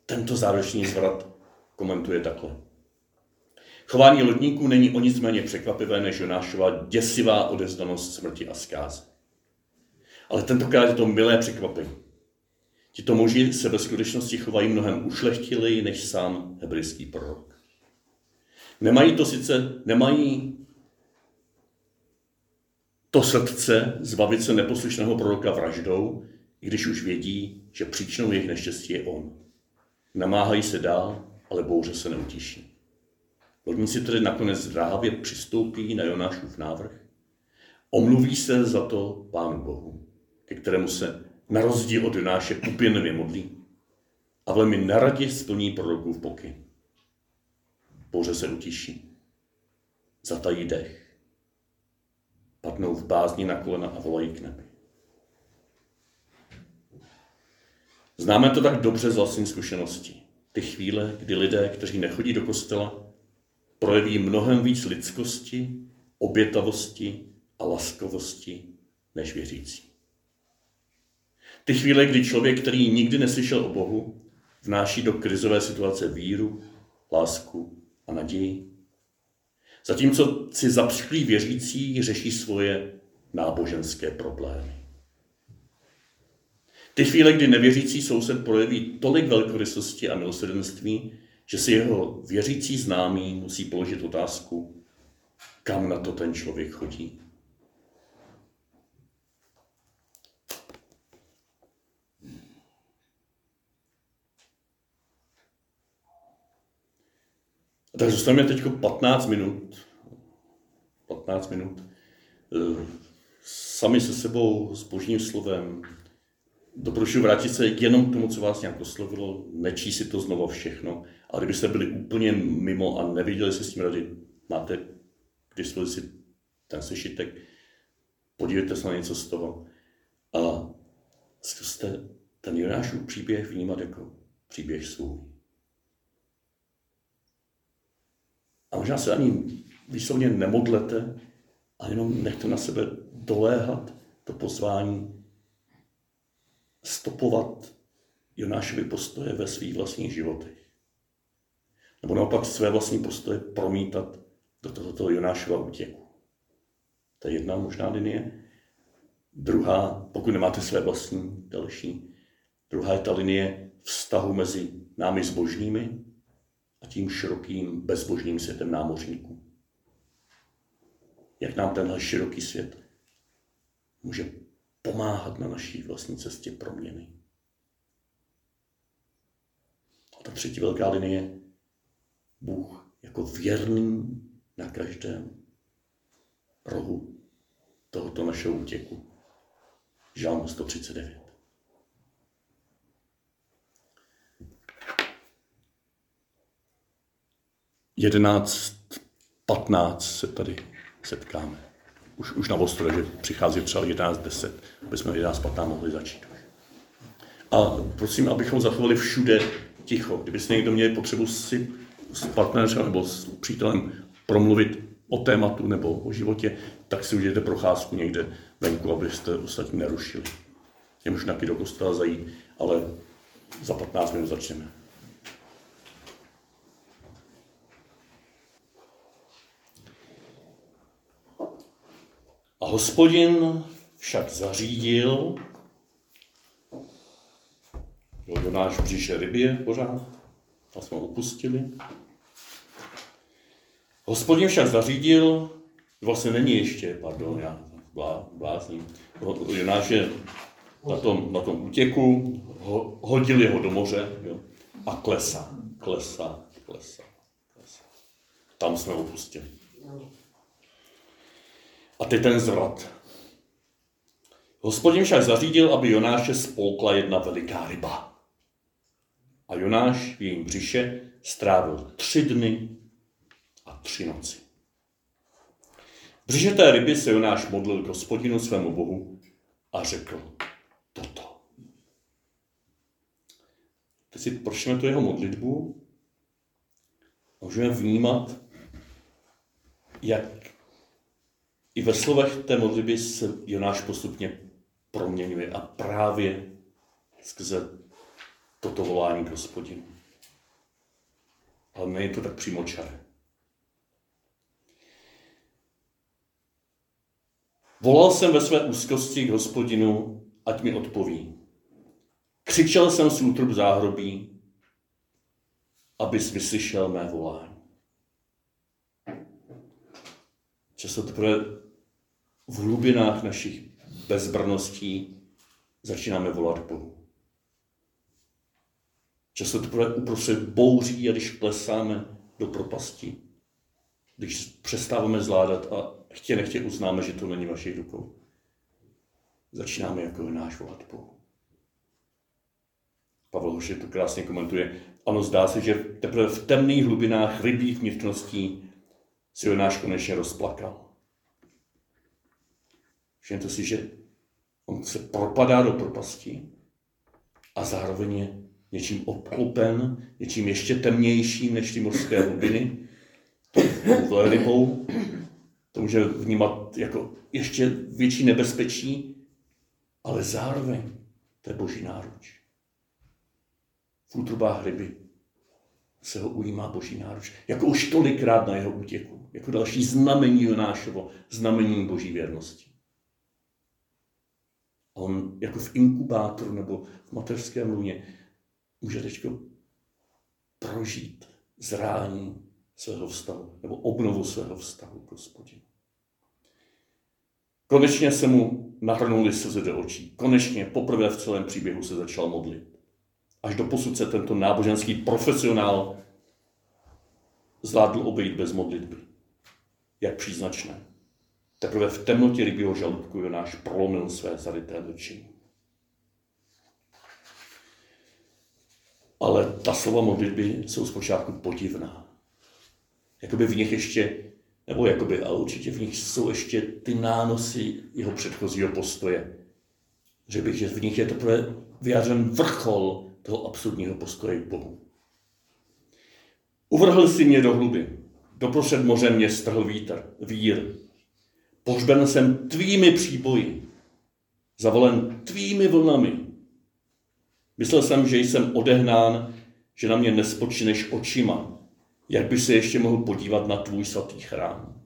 tento zároční zvrat komentuje takhle. Chování lodníků není o nic méně překvapivé než Jonášova děsivá odevzdanost smrti a zkáze. Ale tentokrát je to milé překvapení. Tito muži se ve skutečnosti chovají mnohem ušlechtileji než sám hebrejský prorok. Nemají to srdce zbavit se neposlušného proroka vraždou, když už vědí, že příčinou jejich neštěstí je on. Namáhají se dál, ale bouře se neutíší. Lodníci tedy nakonec zdráhavě přistoupí na Jonášův návrh, omluví se za to Pánu Bohu, ke kterému se na rozdíl od Jonáše upěnlivě modlí a velmi neradě splní prorokův pokyn. Bouře se utíší, zatají dech, padnou v bázni na kolena a volají k nebi. Známe to tak dobře z vlastní zkušenosti. Ty chvíle, kdy lidé, kteří nechodí do kostela, projeví mnohem víc lidskosti, obětavosti a laskavosti než věřící. Ty chvíle, kdy člověk, který nikdy neslyšel o Bohu, vnáší do krizové situace víru, lásku a naději, zatímco si zapšklí věřící řeší svoje náboženské problémy. Ty chvíle, kdy nevěřící soused projeví tolik velkorysosti a milosrdenství, že si jeho věřící známý musí položit otázku, kam na to ten člověk chodí. Tak zůstaneme teď 15 minut sami se sebou, s božním slovem. Doporučuji vrátit se jenom k tomu, co vás nějak oslovilo, nečíst si to znova všechno. A kdybyste byli úplně mimo a nevěděli se s tím rady, máte k dispozici ten sešitek, podívejte se na něco z toho a zkuste ten Jonášův příběh vnímat jako příběh svůj. A možná se ani výslovně nemodlete, ale jenom nechte na sebe doléhat to pozvání stopovat Jonášovi postoje ve svých vlastních životech. Nebo naopak své vlastní postoje promítat do tohoto Jonášova útěku. To je jedna možná linie. Druhá, pokud nemáte své vlastní další, druhá je ta linie vztahu mezi námi zbožnými a tím širokým bezbožným světem námořníků. Jak nám tenhle široký svět může pomáhat na naší vlastní cestě proměny. A ta třetí velká linie, Bůh jako věrný na každém rohu tohoto našeho útěku. Žalm 139. Patnáct se tady setkáme. Už na ostro, že přichází třeba 11:10, aby jsme 11:15 mohli začít. A prosím, abychom zachovali všude ticho. Kdybyste někdo měl potřebu si s partnerem nebo s přítelem promluvit o tématu nebo o životě, tak si udějte procházku někde venku, abyste ostatní nerušili. Je možná taky do kostela zajít, ale za 15 minut začneme. A Hospodin však zařídil, do náš břiše rybě pořád, a jsme opustili. Hospodin však zařídil, vlastně není ještě, pardon, já blázním, Jonáš je na tom útěku, hodil jeho do moře, jo, a klesá. Tam jsme opustili. A teď ten zvrat. Hospodin však zařídil, aby Jonáše spolkla jedna veliká ryba. A Jonáš v jejím břiše strávil 3 dny a 3 noci. V břiše té ryby se Jonáš modlil k Hospodinu svému Bohu a řekl toto. Teď si pročteme tu jeho modlitbu. Můžeme vnímat, jak i ve slovech té modlitby se Jonáš postupně proměňuje a právě skrze toto volání k Hospodinu. Ale není to tak přímočaré. Volal jsem ve své úzkosti k Hospodinu, ať mi odpoví. Křičel jsem z útrub záhrobí, abys vyslyšel mé volání. Často teprve v hlubinách našich bezbrností začínáme volat Bohu. Často teprve uprostřed bouří a když klesáme do propasti, když přestáváme zvládat a chtě nechtě uznáme, že to není vašich rukou, začínáme jako náš volat Bohu. Pavel Hoše to krásně komentuje. Ano, zdá se, že teprve v temných hlubinách rybích vnitřností si Jonáš konečně rozplakal. Všimněte si, že on se propadá do propasti a zároveň je něčím obklopen, něčím ještě temnějším než ty mořské hlubiny, tou rybou. To může vnímat jako ještě větší nebezpečí, ale zároveň to je Boží náruč. V útrobách ryby se ho ujímá Boží náruč. Jako už tolikrát na jeho útěku. Jako další znamení Jonášovo, znamení Boží věrnosti. On jako v inkubátoru nebo v mateřském lůně může teď prožít zrání svého vztahu nebo obnovu svého vztahu k Hospodinu. Konečně se mu nahrnuly slzy do očí. Konečně poprvé v celém příběhu se začal modlit. Až doposud se tento náboženský profesionál zvládl obejít bez modlitby. Jak příznačné. Teprve v temnotě rybího žaludku Jonáš prolomil své zaryté oči. Ale ta slova modlitby jsou zpočátku podivná. Jakoby v nich ještě, nebo jakoby, ale určitě v nich jsou ještě ty nánosy jeho předchozího postoje. Řekl bych, že v nich je teprve vyjádřen vrchol toho absurdního postoje k Bohu. Uvrhl si mě do hluby, doprostřed moře mě strhl vír. Pohřben jsem tvými příboji, zavolen tvými vlnami. Myslel jsem, že jsem odehnán, že na mě nespočineš očima. Jak by se ještě mohl podívat na tvůj svatý chrám?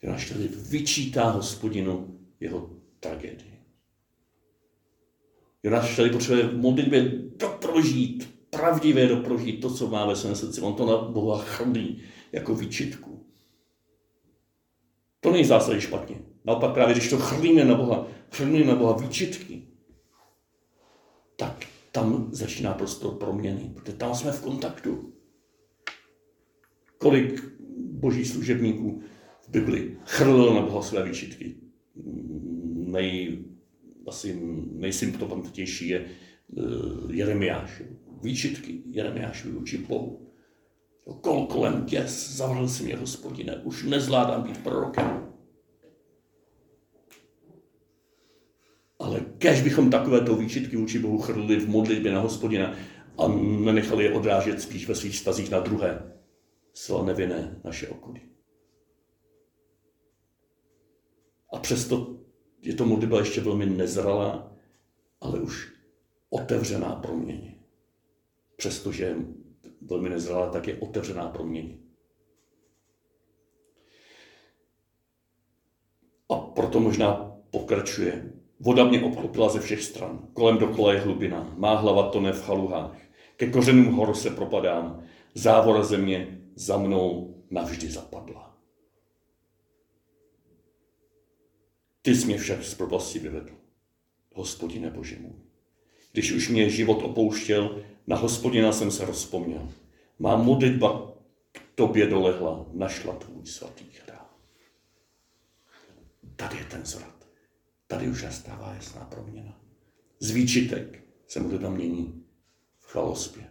kdy náš David vyčítá Hospodinu jeho tragédii. Kdy náš David potřebuje v modlitbě doprožít, pravdivě doprožít to, co má ve svém srdci. On to na Boha chrlí jako výčitku. To není v zásadě špatně. Naopak právě, když to chrlíme na Boha výčitky, tak tam začíná prostor proměny, protože tam jsme v kontaktu. Kolik božích služebníků v Bibli chrlilo na Boha své výčitky. Nejsymptomatičtější je Jeremiáš. Výčitky Jeremiáši vůči Bohu. Kol kolem děs, zavrhl si mě Hospodine, už nezvládám být prorokem. Ale kež bychom takovéto výčitky vůči Bohu chrlili v modlitbě na Hospodina a nenechali je odrážet spíš ve svých vztazích na druhé, zcela nevinné naše okolí. A přesto je to modlitba ještě velmi nezralá, ale už otevřená proměně. Přestože je velmi nezralá, tak je otevřená proměně. A proto možná pokračuje. Voda mě obklopila ze všech stran, kolem dokola je hlubina, má hlava tone v haluhách, ke kořenům hor se propadám, závora země za mnou navždy zapadla. Ty jsi mě však z propasti vyvedl, Hospodine Bože můj. Když už mě život opouštěl, na Hospodina jsem se rozpomněl. Má modlitba k tobě dolehla, našla tvůj svatý chrám. Tady je ten zvrat. Tady už nastává jasná proměna. Z výčitek se modlitba mění v chvalospěv,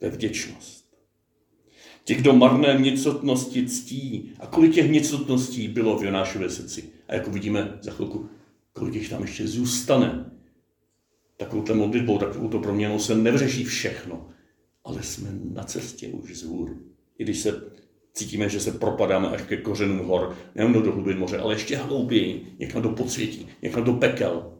ve vděčnost. Ti, kdo marné nicotnosti ctí, a kolik těch nicotností bylo v Jonášově srdci, a jako vidíme za chvilku, kolik těch tam ještě zůstane, takovouto modlitbou, takovouto proměnou se nevřeší všechno, ale jsme na cestě už z hůru. I když se cítíme, že se propadáme až ke kořenům hor, nejenom do hlubin moře, ale ještě hlouběji, někam do podsvětí, někam do pekel.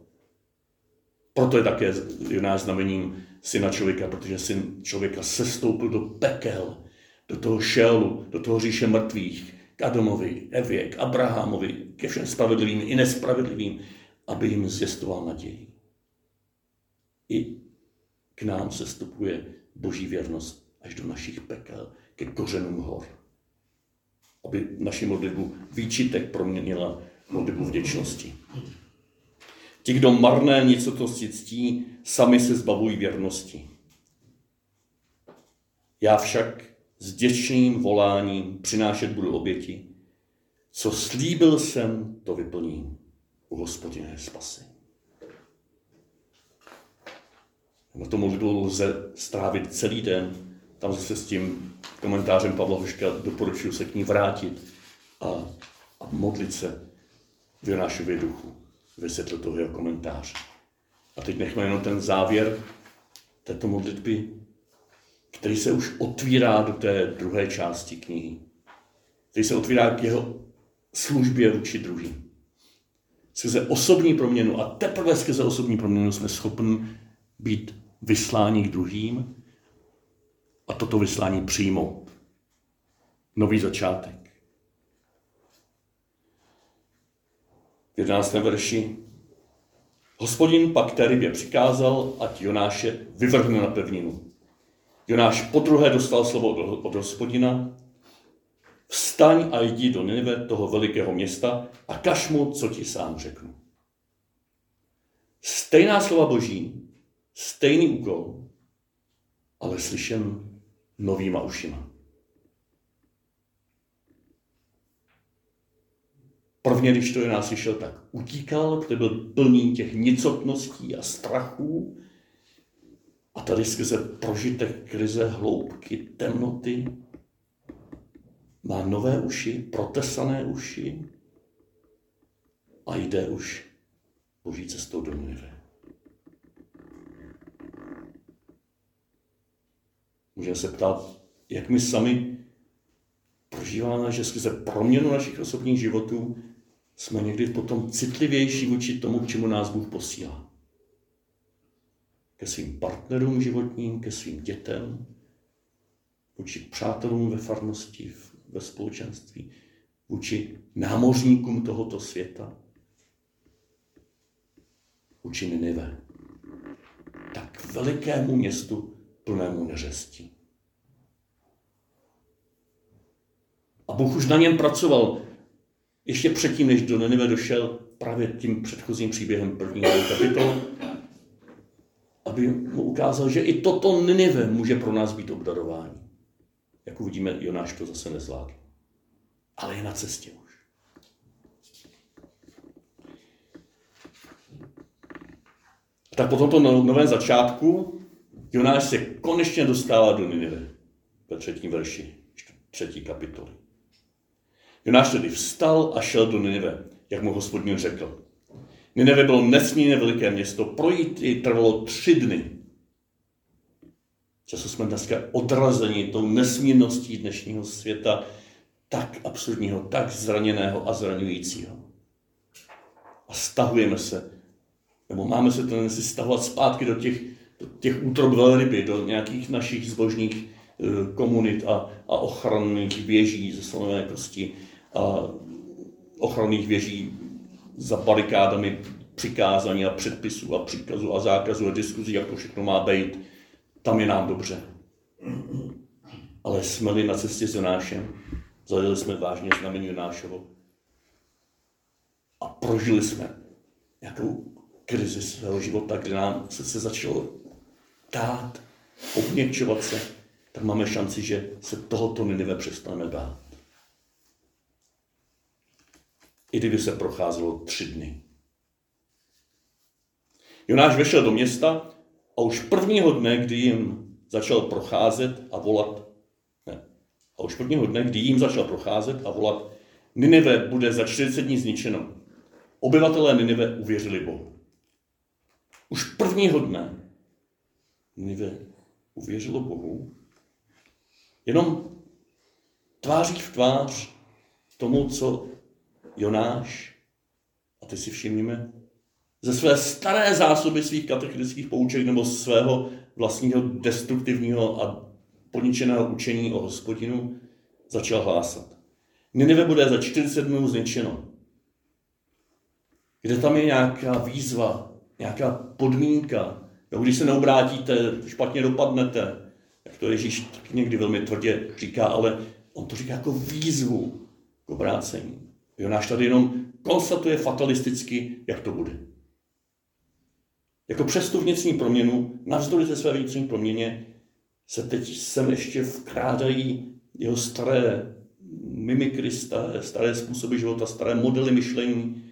Proto je také Jonáš znamením syna člověka, protože syn člověka sestoupil do pekel, do toho šélu, do toho říše mrtvých, k Adamovi, Evě, k Abrahamovi, ke všem spravedlivým i nespravedlivým, aby jim zvěstoval naději. I k nám sestupuje boží věrnost až do našich pekel, ke kořenům hor. Aby naši modlitbu výčitek proměnila modlitbu vděčnosti. Ti, kdo marné nicotnosti ctí, sami se zbavují věrnosti. Já však s vděčným voláním přinášet budu oběti. Co slíbil jsem, to vyplním. U Hospodina je spasení. Na tom modlitbu lze strávit celý den. Tam zase s tím komentářem Pavla Hoška doporučuji se k ní vrátit a modlit se v Jonášově duchu, vysvětlit toho jeho komentáře. A teď nechme jenom ten závěr této modlitby, který se už otvírá do té druhé části knihy. Který se otvírá k jeho službě vůči druhým. Skrze osobní proměnu a teprve skrze osobní proměnu jsme schopni být vysláni k druhým, a toto vyslání přijmout. Nový začátek. V 11. verši. Hospodin pak té rybě přikázal, ať Jonáše vyvrhne na pevninu. Jonáš podruhé dostal slovo od Hospodina. Vstaň a jdi do Ninive, toho velikého města, a kaž mu, co ti sám řeknu. Stejná slova boží, stejný úkol, ale slyšen novýma ušima. Prvně, když to Jonás slyšel, tak utíkal, protože byl plný těch nicotností a strachů. A tady skrze prožitek krize, hloubky, temnoty má nové uši, protesané uši a jde už boží cestou do Ninive. Můžeme se ptát, jak my sami prožíváme, že skrze proměnu našich osobních životů jsme někdy potom citlivější vůči tomu, k čemu nás Bůh posílá. Ke svým partnerům životním, ke svým dětem, vůči přátelům ve farnosti, ve společenství, vůči námořníkům tohoto světa, vůči Ninive, tak velikému městu plnému neřestí. A Bůh už na něm pracoval ještě předtím, než do Ninive došel, právě tím předchozím příběhem prvního kapitolu, aby mu ukázal, že i toto Ninive může pro nás být obdarování. Jak uvidíme, Jonáš to zase nezvládl. Ale je na cestě už. Tak po tomto novém začátku Jonáš se konečně dostává do Ninive ve třetím verši, třetí kapitoly. Jonáš tedy vstal a šel do Ninive, jak mu Hospodin řekl. Ninive bylo nesmírně veliké město, projít ji trvalo 3 dny. Často jsme dneska odrazeni tou nesmírností dnešního světa, tak absurdního, tak zraněného a zraňujícího. A stahujeme se, nebo máme se tendenci stahovat zpátky do těch útrob velryby, do nějakých našich zbožných komunit a ochranných věží ze slonové kosti a ochranných věží za barikádami přikázání a předpisů a příkazů a zákazů a diskuzí, jak to všechno má být. Tam je nám dobře. Ale jsme-li na cestě s Jonášem, zajeli jsme vážně znamení Jonášovo a prožili jsme nějakou krizi svého života, kdy nám se začalo dát, obměkčovat se, tak máme šanci, že se tohoto Ninive přestaneme bát. I kdyby se procházelo 3 dny. Jonáš vešel do města a už prvního dne, kdy jim začal procházet a volat, Ninive bude za 40 dní zničeno. Obyvatelé Ninive uvěřili Bohu. Už prvního dne Ninive uvěřilo Bohu, jenom tváří v tvář tomu, co Jonáš, a teď si všimneme, ze své staré zásoby svých katechetických pouček nebo svého vlastního destruktivního a poničeného učení o Hospodinu začal hlásat. Ninive bude za 40 dnů zničeno. Kde tam je nějaká výzva, nějaká podmínka, jo, když se neobrátíte, špatně dopadnete, jak to Ježíš někdy velmi tvrdě říká, ale on to říká jako výzvu k obrácení. Jonáš tady jenom konstatuje fatalisticky, jak to bude. Jako přes tu vnitřní proměnu, navzdory ze své vnitřní proměně, se teď sem ještě vkrádají jeho staré mimikry, staré způsoby života, staré modely myšlení.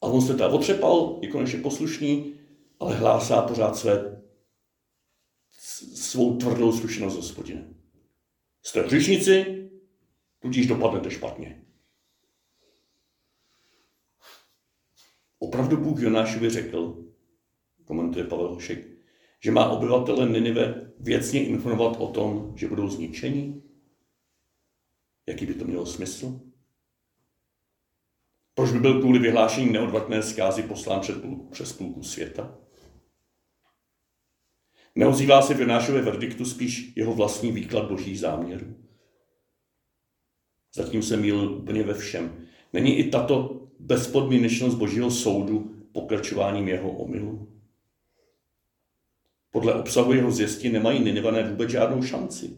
A on se teda otřepal, je konečně poslušný, ale hlásá pořád svou tvrdou slušnost Hospodinem. Jste hříšnici, tudíž dopadnete špatně. Opravdu Bůh Jonášovi řekl, komentuje Pavel Hošek, že má obyvatele Ninive věcně informovat o tom, že budou zničeni? Jaký by to mělo smysl? Proč by byl kvůli vyhlášení neodvratné zkázy poslán přes půlku světa? Neozývá se v Jonášově verdiktu spíš jeho vlastní výklad božích záměrů? Zatím se mýlil úplně ve všem. Není i tato bezpodmínečnost božího soudu pokračováním jeho omylu? Podle obsahu jeho zvěsti nemají Ninivané vůbec žádnou šanci.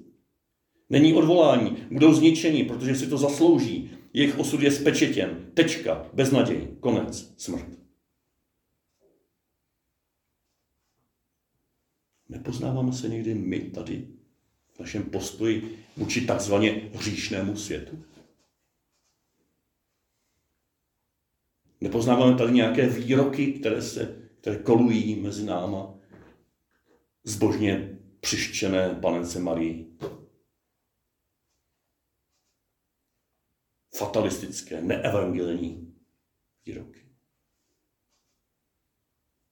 Není odvolání, budou zničeni, protože si to zaslouží. Jejich osud je spečetěn. Tečka, beznaděj, konec, smrt. Nepoznáváme se někdy my tady v našem postoji vůči takzvaně hříšnému světu? Nepoznáváme tady nějaké výroky, které kolují mezi náma, zbožně přištěné panence Marii. Fatalistické, neevangelní výroky.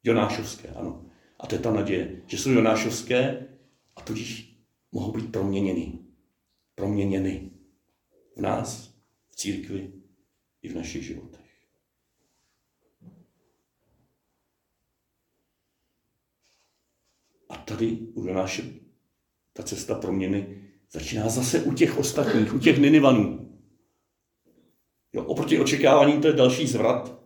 Jonášovské, ano. A to je ta naděje, že jsou jonášovské a tudíž mohou být proměněny. Proměněny v nás, v církvi i v našich životech. A tady u Jonáše ta cesta proměny začíná zase u těch ostatních, u těch Ninivanů. Jo, oproti očekávání to je další zvrat,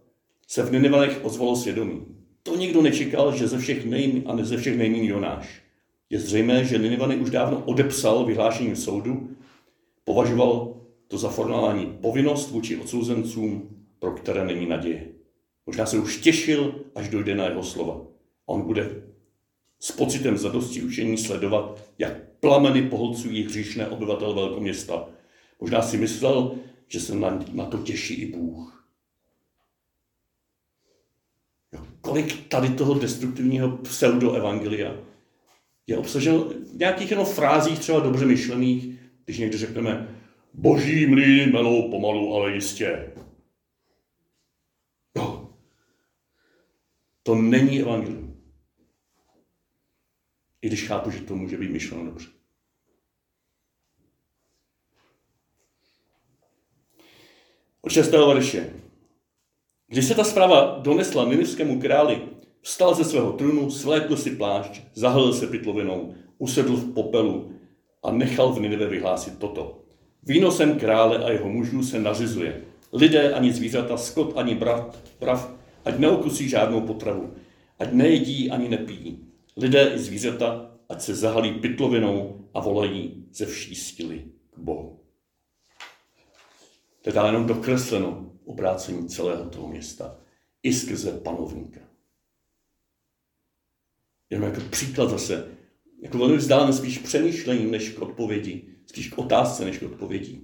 se v Ninivelech ozvalo svědomí. To nikdo nečekal, že ze všech nejmíň Jonáš. Je zřejmé, že Ninivany už dávno odepsal vyhlášením soudu, považoval to za formální povinnost vůči odsouzencům, pro které není naděje. Možná se už těšil, až dojde na jeho slova. On bude s pocitem zadosti učení sledovat, jak plameny pohlcují hříšné obyvatel velkoměsta. Možná si myslel, že se na to těší i Bůh. Jo, kolik tady toho destruktivního pseudoevangelia je obsaženo v nějakých jenom frázích, třeba dobře myšlených, když někdy řekneme, boží mlýny melou pomalu, ale jistě. Jo. To není evangelium. I když chápu, že to může být myšleno dobře. Od 6. verše. Když se ta zpráva donesla ninivskému králi, vstal ze svého trůnu, svlékl si plášť, zahlil se pytlovinou, usedl v popelu a nechal v Ninive vyhlásit toto. Výnosem krále a jeho mužů se nařizuje. Lidé ani zvířata, skot ani brav, ať neokusí žádnou potravu, ať nejedí ani nepijí. Lidé i zvířata, ať se zahalí pytlovinou a volají ze vší síly k Bohu. To je dále jenom dokresleno obrácení celého toho města i skrze panovníka. Jenom jako příklad zase, jako velmi vzdálen spíš přemýšlením než k odpovědi, spíš k otázce než k odpovědi.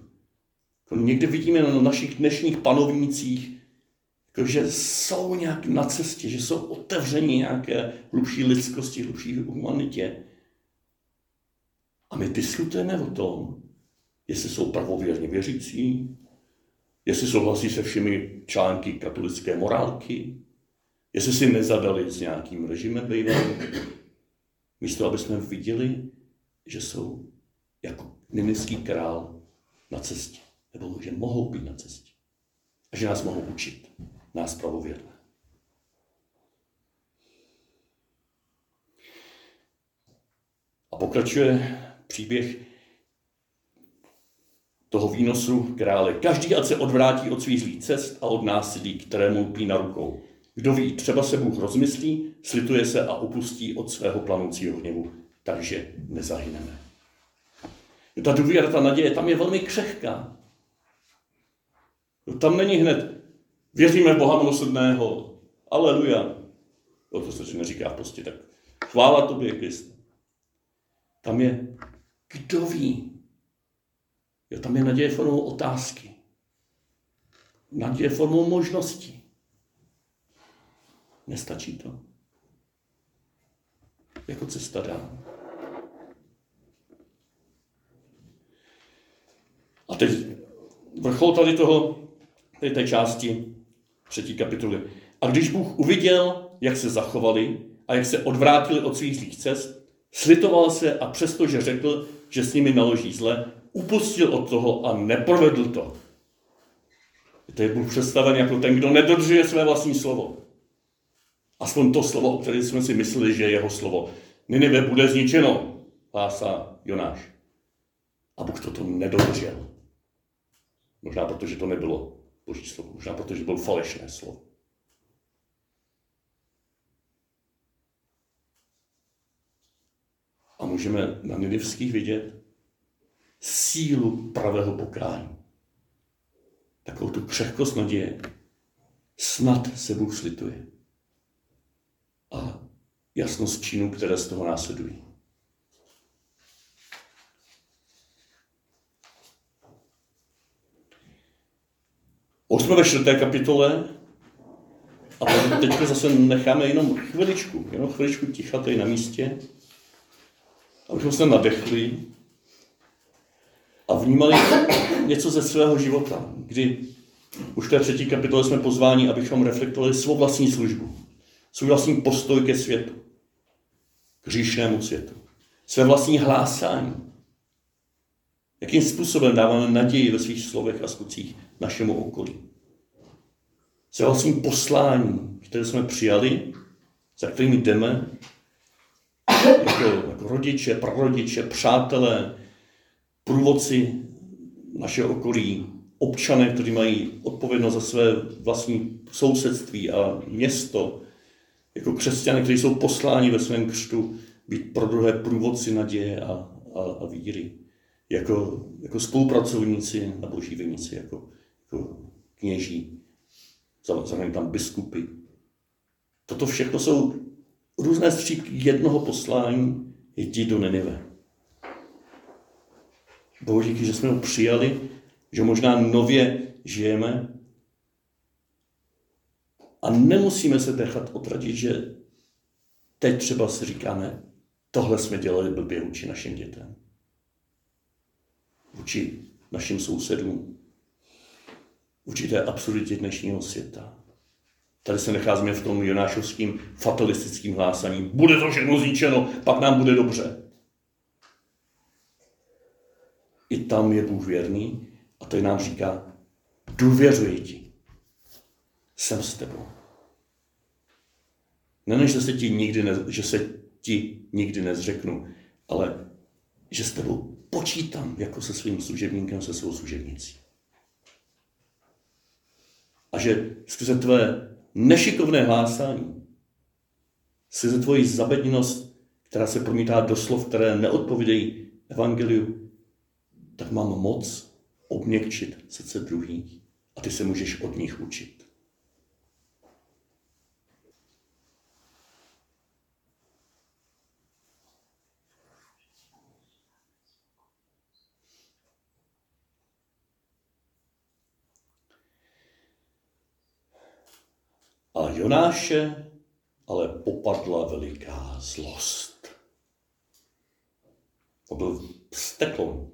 Někde vidíme na našich dnešních panovnících, že jsou nějak na cestě, že jsou otevření nějaké hlubší lidskosti, hlubší humanitě. A my diskutujeme o tom, jestli jsou pravověrně věřící, jestli souhlasí se všemi články katolické morálky, jestli si nezadali s nějakým režimem bývalým, místo aby jsme viděli, že jsou jako ninivský král na cestě, nebo že mohou být na cestě a že nás mohou učit, nás pravověrné. A pokračuje příběh toho výnosu krále. Každý ať se odvrátí od svých zlých cest a od násilí, kterému lpí na rukou. Kdo ví, třeba se Bůh rozmyslí, slituje se a upustí od svého planoucího hněvu, takže nezahyneme. Ta důvěra, ta naděje, tam je velmi křehká. Tam není hned, věříme v Boha milosrdného, aleluja. To se neříká prostě tak, chvála tobě, Kriste. Tam je, kdo ví. Jo, tam je naděje formou otázky. Naděje formou možností. Nestačí to. Jako cesta dál. A teď vrchol tady toho, tady té části 3. kapitoly. A když Bůh uviděl, jak se zachovali a jak se odvrátili od svých zlých cest, slitoval se a přestože řekl, že s nimi naloží zle, upustil od toho a neprovedl to. To je Bůh představen jako ten, kdo nedodržuje své vlastní slovo. Aspoň to slovo, o které jsme si mysleli, že je jeho slovo. Ninive bude zničeno, hlásá Jonáš. A Bůh toto nedodržel. Možná proto, že to nebylo boží slovo. Možná proto, že bylo falešné slovo. A můžeme na ninivských vidět sílu pravého pokání. Takovou tu křehkost naděje. Snad se Bůh slituje. A jasnost činů, které z toho následují. Už jsme ve 4. kapitole a teď zase necháme jenom chviličku ticha tady na místě, abychom se nadechli a vnímali něco ze svého života, kdy už v té 3. kapitole jsme pozváni, abychom reflektovali svou vlastní službu, svůj vlastní postoj ke světu, k hříšnému světu, své vlastní hlásání. Jakým způsobem dáváme naději ve svých slovech a skutcích našemu okolí. Své vlastní poslání, které jsme přijali, za kterými jdeme, jako rodiče, prarodiče, přátelé, průvodci našeho okolí, občané, kteří mají odpovědnost za své vlastní sousedství a město, jako křesťané, kteří jsou posláni ve svém křtu, být pro druhé průvodci naděje a víry, jako spolupracovníci na Boží vinici, jako kněží, zároveň tam biskupy. Toto všechno jsou různé střípky jednoho poslání, jdi do Ninive. Bohu díky, že jsme ho přijali, že možná nově žijeme a nemusíme se nechat odradit, že teď třeba si říkáme, tohle jsme dělali blbě vůči našim dětem, vůči našim sousedům, vůči té absurditě dnešního světa. Tady se nacházíme v tom jonášovským fatalistickým hlásaním. Bude to všechno zničeno, pak nám bude dobře. I tam je Bůh věrný a tady nám říká, důvěřuji ti, jsem s tebou. Ne, že se ti nikdy nezřeknu, ale že s tebou počítám jako se svým služebníkem, se svou služebnicí. A že skrze tvé nešikovné hlásání, skrze tvoji zabedněnost, která se promítá do slov, které neodpovídají evangeliu, tak mám moc obměkčit srdce druhých a ty se můžeš od nich učit. A Jonáše ale popadla veliká zlost. To byl vztekl.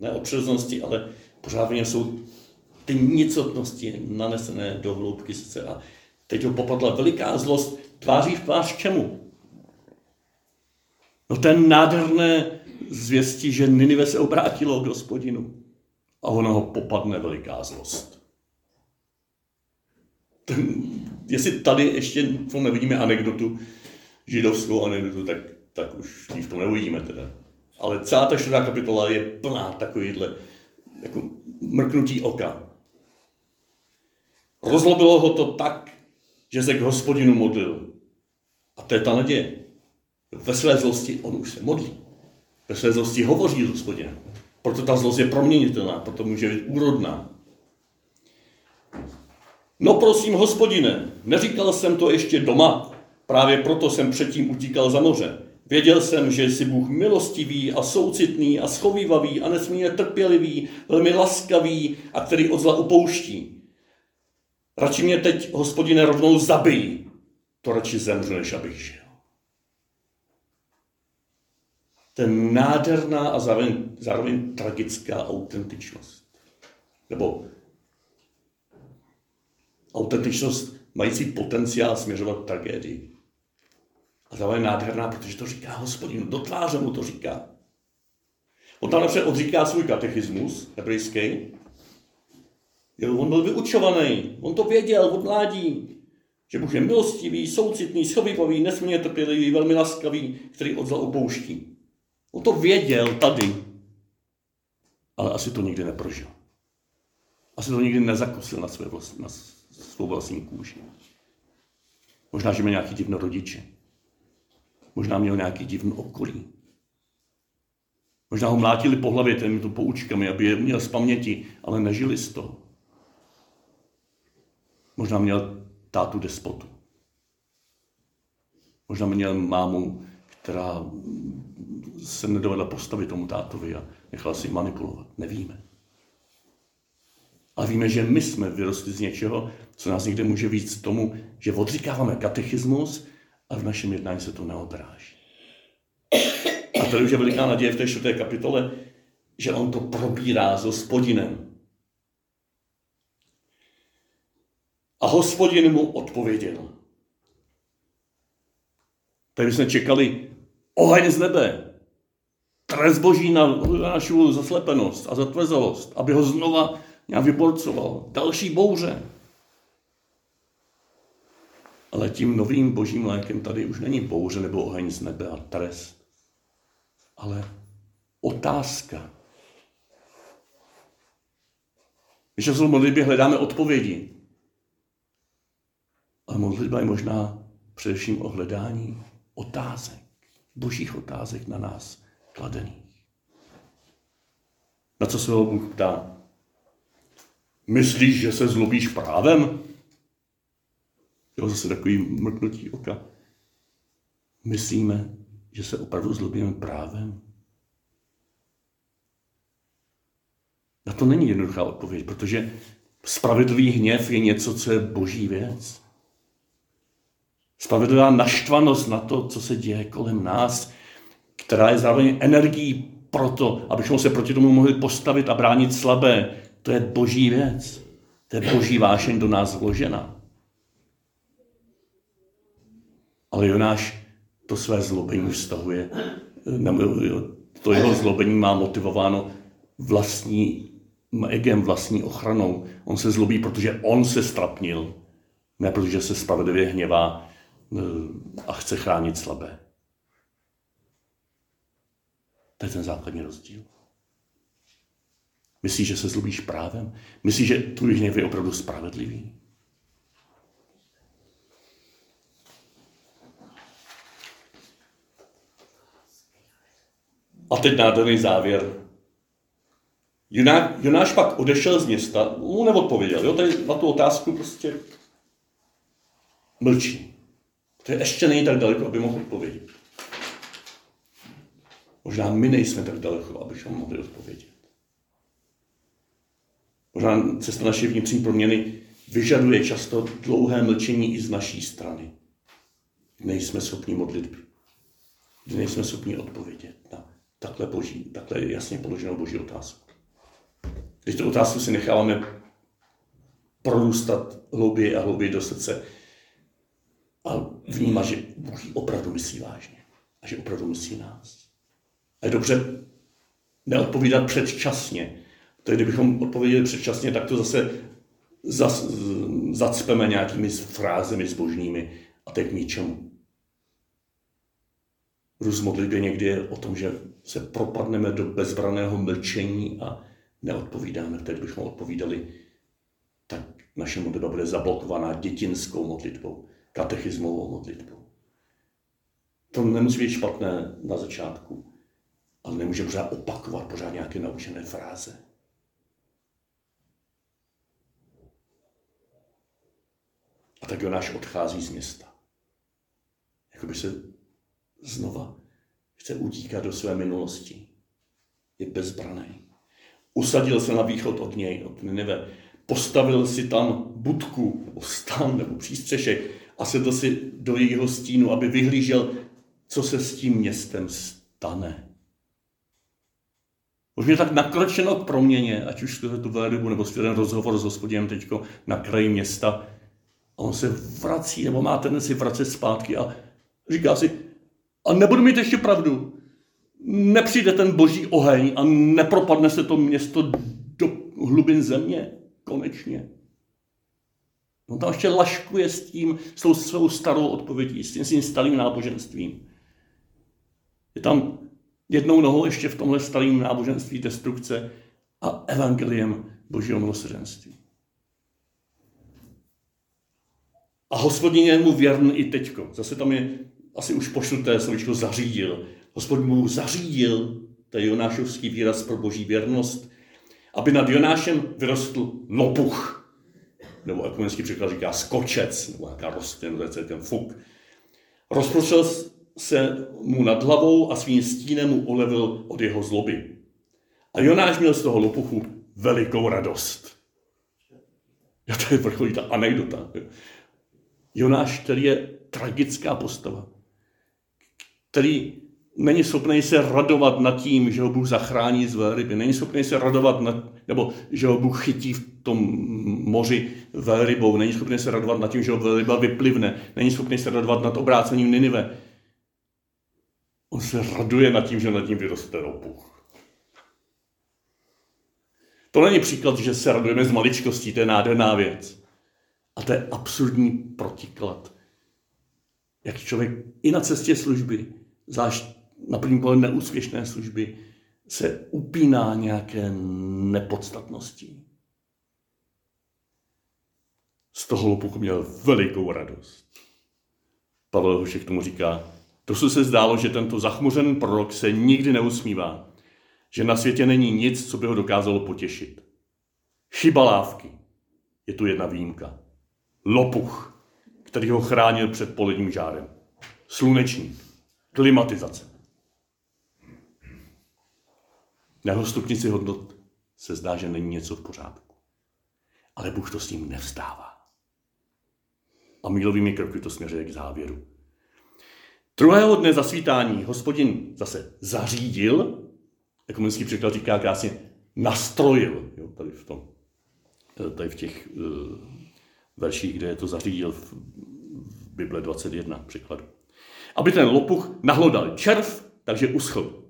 Ne o přirozenosti, ale pořádně jsou ty nicotnosti nanesené do hloubky srdce. A teď ho popadla veliká zlost tváří v tvář čemu? No ten nádherné zvěstí, že Ninive se obrátilo k Hospodinu. A ono ho popadne veliká zlost. Jestli tady ještě v tom nevidíme anekdotu, židovskou anekdotu, tak už v tom neuvidíme teda. Ale celá ta 4. kapitola je plná takovýhle jako mrknutí oka. Rozlobilo ho to tak, že se k Hospodinu modlil. A to je ta naděje. Ve své zlosti on už se modlí. Ve své zlosti hovoří s Hospodinem. Proto ta zlost je proměnitelná, proto může být úrodná. No prosím, Hospodine, neříkal jsem to ještě doma, právě proto jsem předtím utíkal za moře. Věděl jsem, že jsi Bůh milostivý a soucitný a schovívavý a nesmírně trpělivý, velmi laskavý a který od zla upouští. Radši mě teď, Hospodine, rovnou zabij, to radši zemřu, než abych žil. Ten nádherná a zároveň tragická autentičnost. Nebo autentičnost mající potenciál směřovat tragédii. A ta je nádherná, protože to říká Hospodinu, do tváře mu to říká. On tam například odříká svůj katechismus hebrejský. On byl vyučovaný, on to věděl od mládí, že Bůh je milostivý, soucitný, schovivavý, nesmírně trpělivý, velmi laskavý, který od zla opouští. On to věděl tady, ale asi to nikdy neprožil. Asi to nikdy nezakusil na svou vlastní kůži. Možná, že měl nějaký divný rodiče. Možná měl nějaký divný okolí. Možná ho mlátili po hlavě těmito poučkami, aby je měl z paměti, ale nežili z toho. Možná měl tátu despotu. Možná měl mámu, která se nedovedla postavit tomu tátovi a nechala si manipulovat. Nevíme. Ale víme, že my jsme vyrostli z něčeho, co nás někde může víc tomu, že odříkáváme katechismus, a v našem jednání se to neodráží. A tady už je veliká naděje v té 4. kapitole, že on to probírá s Hospodinem. A Hospodin mu odpověděl. Tady jsme čekali oheň z nebe, trest Boží na naši zaslepenost a zatvrzelost, aby ho znova nějak vyborcoval. Další bouře. Ale tím novým božím lékem tady už není bouře nebo oheň z nebe a trest, ale otázka. Když v modlitbě hledáme odpovědi. Ale modlitba je možná především o hledání otázek, božích otázek na nás kladených. Na co se ho Bůh ptá? Myslíš, že se zlobíš právem? Jo, zase takový mrknutí oka. Myslíme, že se opravdu zlobíme právem? Na to není jednoduchá odpověď, protože spravedlivý hněv je něco, co je boží věc. Spravedlivá naštvanost na to, co se děje kolem nás, která je zároveň energií pro to, abychom se proti tomu mohli postavit a bránit slabé. To je boží věc. To je boží vášeň do nás vložena. Ale Jonáš to své zlobení vztahuje. To jeho zlobení má motivováno vlastní egem, vlastní ochranou. On se zlobí, protože on se ztrapnil. Ne protože se spravedlivě hněvá a chce chránit slabé. To je ten základní rozdíl. Myslíš, že se zlobíš právem? Myslíš, že tvůj hněv je opravdu spravedlivý? A teď nádherný závěr. Jonáš pak odešel z města, mu neodpověděl, jo? Tady na tu otázku prostě mlčí. To je ještě není tak daleko, aby mohl odpovědět. Možná my nejsme tak daleko, abychom mohli odpovědět. Možná cesta naší vnitřní proměny vyžaduje často dlouhé mlčení i z naší strany. Nejsme schopni modlitby. Nejsme schopni odpovědět na takhle jasně položenou boží otázku. Když tu otázku si necháváme prorůstat hlouběji a hlouběji do srdce a vnímat, že Bůh opravdu myslí vážně a že opravdu myslí nás. A je dobře neodpovídat předčasně. Tak kdybychom odpověděli předčasně, tak to zase zacpeme nějakými frázemi zbožnými a teď k ničemu. Růst modlitbě někdy je o tom, že se propadneme do bezbraného mlčení a neodpovídáme. Teď bychom odpovídali, tak naše modlitba bude zablokovaná dětinskou modlitbou, katechismovou modlitbou. To nemusí být špatné na začátku, ale nemůže pořád opakovat pořád nějaké naučené fráze. A tak Jonáš odchází z města. Jakoby se znova chce utíkat do své minulosti. Je bezbraný. Usadil se na východ od něj, od Ninive. Postavil si tam budku, nebo stan, nebo přístřešek a sedl si do jejího stínu, aby vyhlížel, co se s tím městem stane. Už je tak nakročeno k proměně, ať už skrze tu velrybu, nebo skrze ten rozhovor s Hospodinem teďko na kraji města. A on se vrací, nebo má tendenci vracet zpátky a říká si, a nebudu mít ještě pravdu. Nepřijde ten boží oheň a nepropadne se to město do hlubin země. Konečně. On tam ještě laškuje s tím, s tou svou starou odpovědí, s tím svým starým náboženstvím. Je tam jednou nohou ještě v tomhle starém náboženství destrukce a evangeliem božího milosrdenství. A Hospodin je mu věrný i teďko. Zase tam je asi už pošluté slovíčko zařídil. Hospodin mu zařídil, to je jonášovský výraz pro boží věrnost, aby nad Jonášem vyrostl lopuch. Nebo ekumenický překlad říká skočec, nebo nějaká rostlina, to je ten fuk. Rozprostřel se mu nad hlavou a svým stínem mu ulevil od jeho zloby. A Jonáš měl z toho lopuchu velikou radost. Já to je vrcholí ta anekdota. Jonáš, který je tragická postava, který není schopný se radovat nad tím, že ho Bůh zachrání z velryby, není schopný se radovat nebo že ho Bůh chytí v tom moři velrybou, není schopný se radovat nad tím, že ho velryba vyplivne, není schopný se radovat nad obrácením Ninive. On se raduje nad tím, že nad ním vyroste lopuch. To není příklad, že se radujeme z maličkostí, to je nádherná věc. A to je absurdní protiklad. Jak člověk i na cestě služby, zvlášť na první pohled neúspěšné služby, se upíná nějaké nepodstatnosti. Z toho lopuku měl velikou radost. Pavel Hošek tomu říká, dosud se zdálo, že tento zachmuřený prorok se nikdy neusmívá, že na světě není nic, co by ho dokázalo potěšit. Chyba lávky. Je tu jedna výjimka. Lopuch, který ho chránil před poledním žárem. Slunečník. Klimatizace. Na jeho stupnici hodnot se zdá, že není něco v pořádku. Ale Bůh to s ním nevzdává. A mílovými kroky to směřuje k závěru. Druhého dne zasvítání Hospodin zase zařídil, ekumenický překlad říká krásně, nastrojil. Jo, tady v těch verších, kde je to zařídil v Bible 21 překladu. Aby ten lopuch nahlodal červ, takže uschl.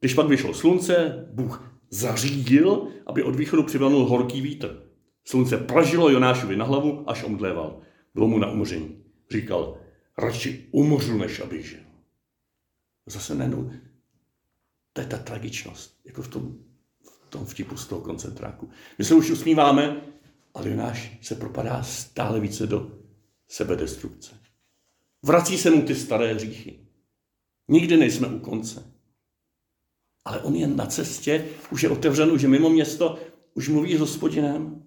Když pak vyšlo slunce, Bůh zařídil, aby od východu přivalnul horký vítr. Slunce pražilo Jonášovi na hlavu, až omdléval. Bylo mu na umření. Říkal, radši umřu, než abych žil. Zase nenu. To je ta tragičnost, jako v tom vtipu z toho koncentráku. My se už usmíváme, ale Jonáš se propadá stále více do sebedestrukce. Vrací se mu ty staré hříchy. Nikdy nejsme u konce. Ale on je na cestě, už je otevřen, už je mimo město, už mluví s Hospodinem.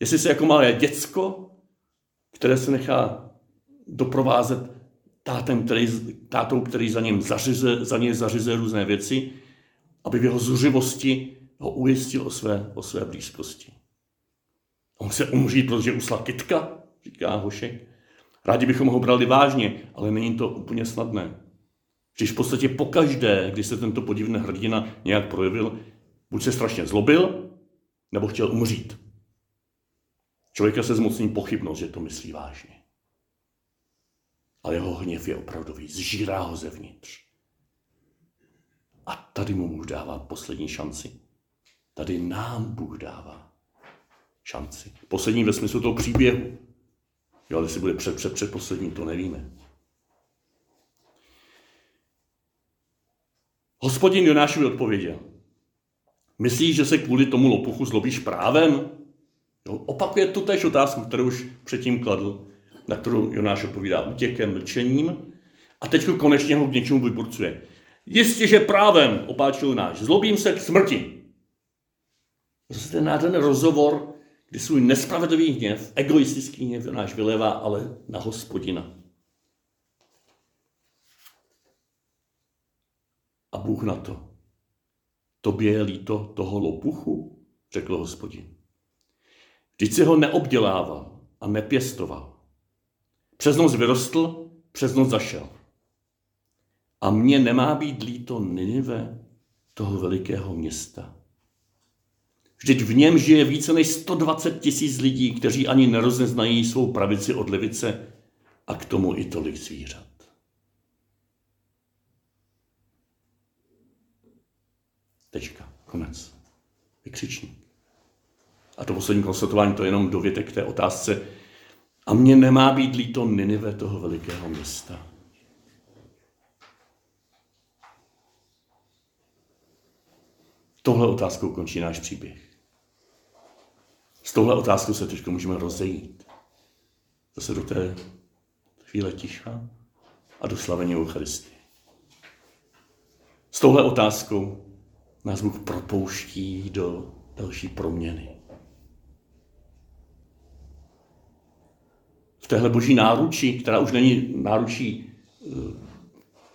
Jestli se jako malé děcko, které se nechá doprovázet tátou, který za něj zařize různé věci, aby v jeho zuřivosti ho ujistil o své blízkosti. On se umří, protože usla kytka, říká Hošek. Rádi bychom ho brali vážně, ale není to úplně snadné. Když v podstatě pokaždé, když se tento podivný hrdina nějak projevil, buď se strašně zlobil, nebo chtěl umřít. Člověka se zmocní pochybnost, že to myslí vážně. Ale jeho hněv je opravdový, zžírá ho zevnitř. A tady mu Bůh dává poslední šanci. Tady nám Bůh dává šanci. Poslední ve smyslu toho příběhu. Jo, ale jestli bude předposlední, to nevíme. Hospodin Jonášovi odpověděl. Myslíš, že se kvůli tomu lopuchu zlobíš právem? Jo, opakuje tu též otázku, kterou už předtím kladl, na kterou Jonáš odpovídá útěkem, mlčením. A teď konečně ho k něčemu vyburcuje. Jistě, že právem, opáčil Jonáš, zlobím se k smrti. Zase ten nádherný rozhovor, kdy svůj nespravedlivý hněv, egoistický hněv Jonáš vylévá, ale na Hospodina. A Bůh na to. Tobě je líto toho lopuchu, řekl Hospodin. Vždyť si ho neobdělával a nepěstoval. Přes noc vyrostl, přes noc zašel. A mně nemá být líto Ninive, toho velikého města. Vždyť v něm žije více než 120 000 lidí, kteří ani nerozeznají svou pravici od levice a k tomu i tolik zvířat. Tečka. Konec. Vykřičník. A to poslední konstatování, to je jenom dovětek k té otázce. A mně nemá být líto Ninive, toho velikého města. Tohle otázkou končí náš příběh. S touhle otázkou se teď můžeme rozejít. Zase do té chvíle ticha a do slavení Eucharistie. S touhle otázkou nás Bůh propouští do další proměny. V téhle boží náručí, která už není náručí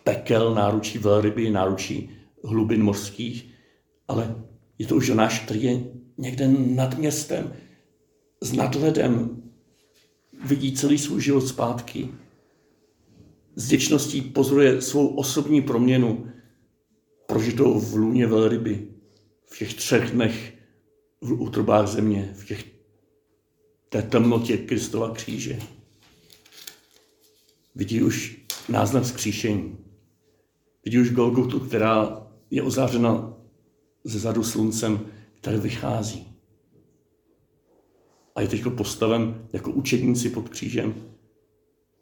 pekel, náručí velryby, náručí hlubin mořských, ale je to už Jonáš, který je někde nad městem, s nadhledem, vidí celý svůj život zpátky, s vděčností pozoruje svou osobní proměnu, prožitou v lůně velryby, v těch 3 dnech v útrobách země, v té temnotě Kristova kříže. Vidí už náznak vzkříšení. Vidí už Golgotu, která je ozářena zezadu sluncem, které vychází. A je teď postaven jako učedníci pod křížem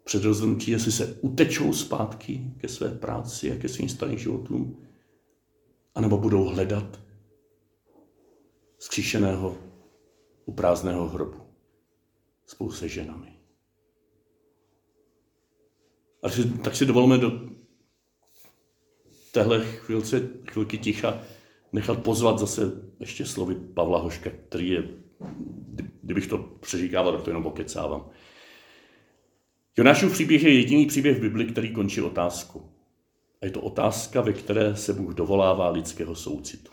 před rozhodnutí, jestli se utečou zpátky ke své práci a ke svým starým životům, anebo budou hledat vzkříšeného u prázdného hrobu. spolu se ženami. A tak si dovolíme do téhle chvilky ticha nechat pozvat zase ještě slovy Pavla Hoška, který je, kdybych to přeříkával, tak to jenom okecávám. Jonášův příběh je jediný příběh v Bibli, který končí otázku. A je to otázka, ve které se Bůh dovolává lidského soucitu.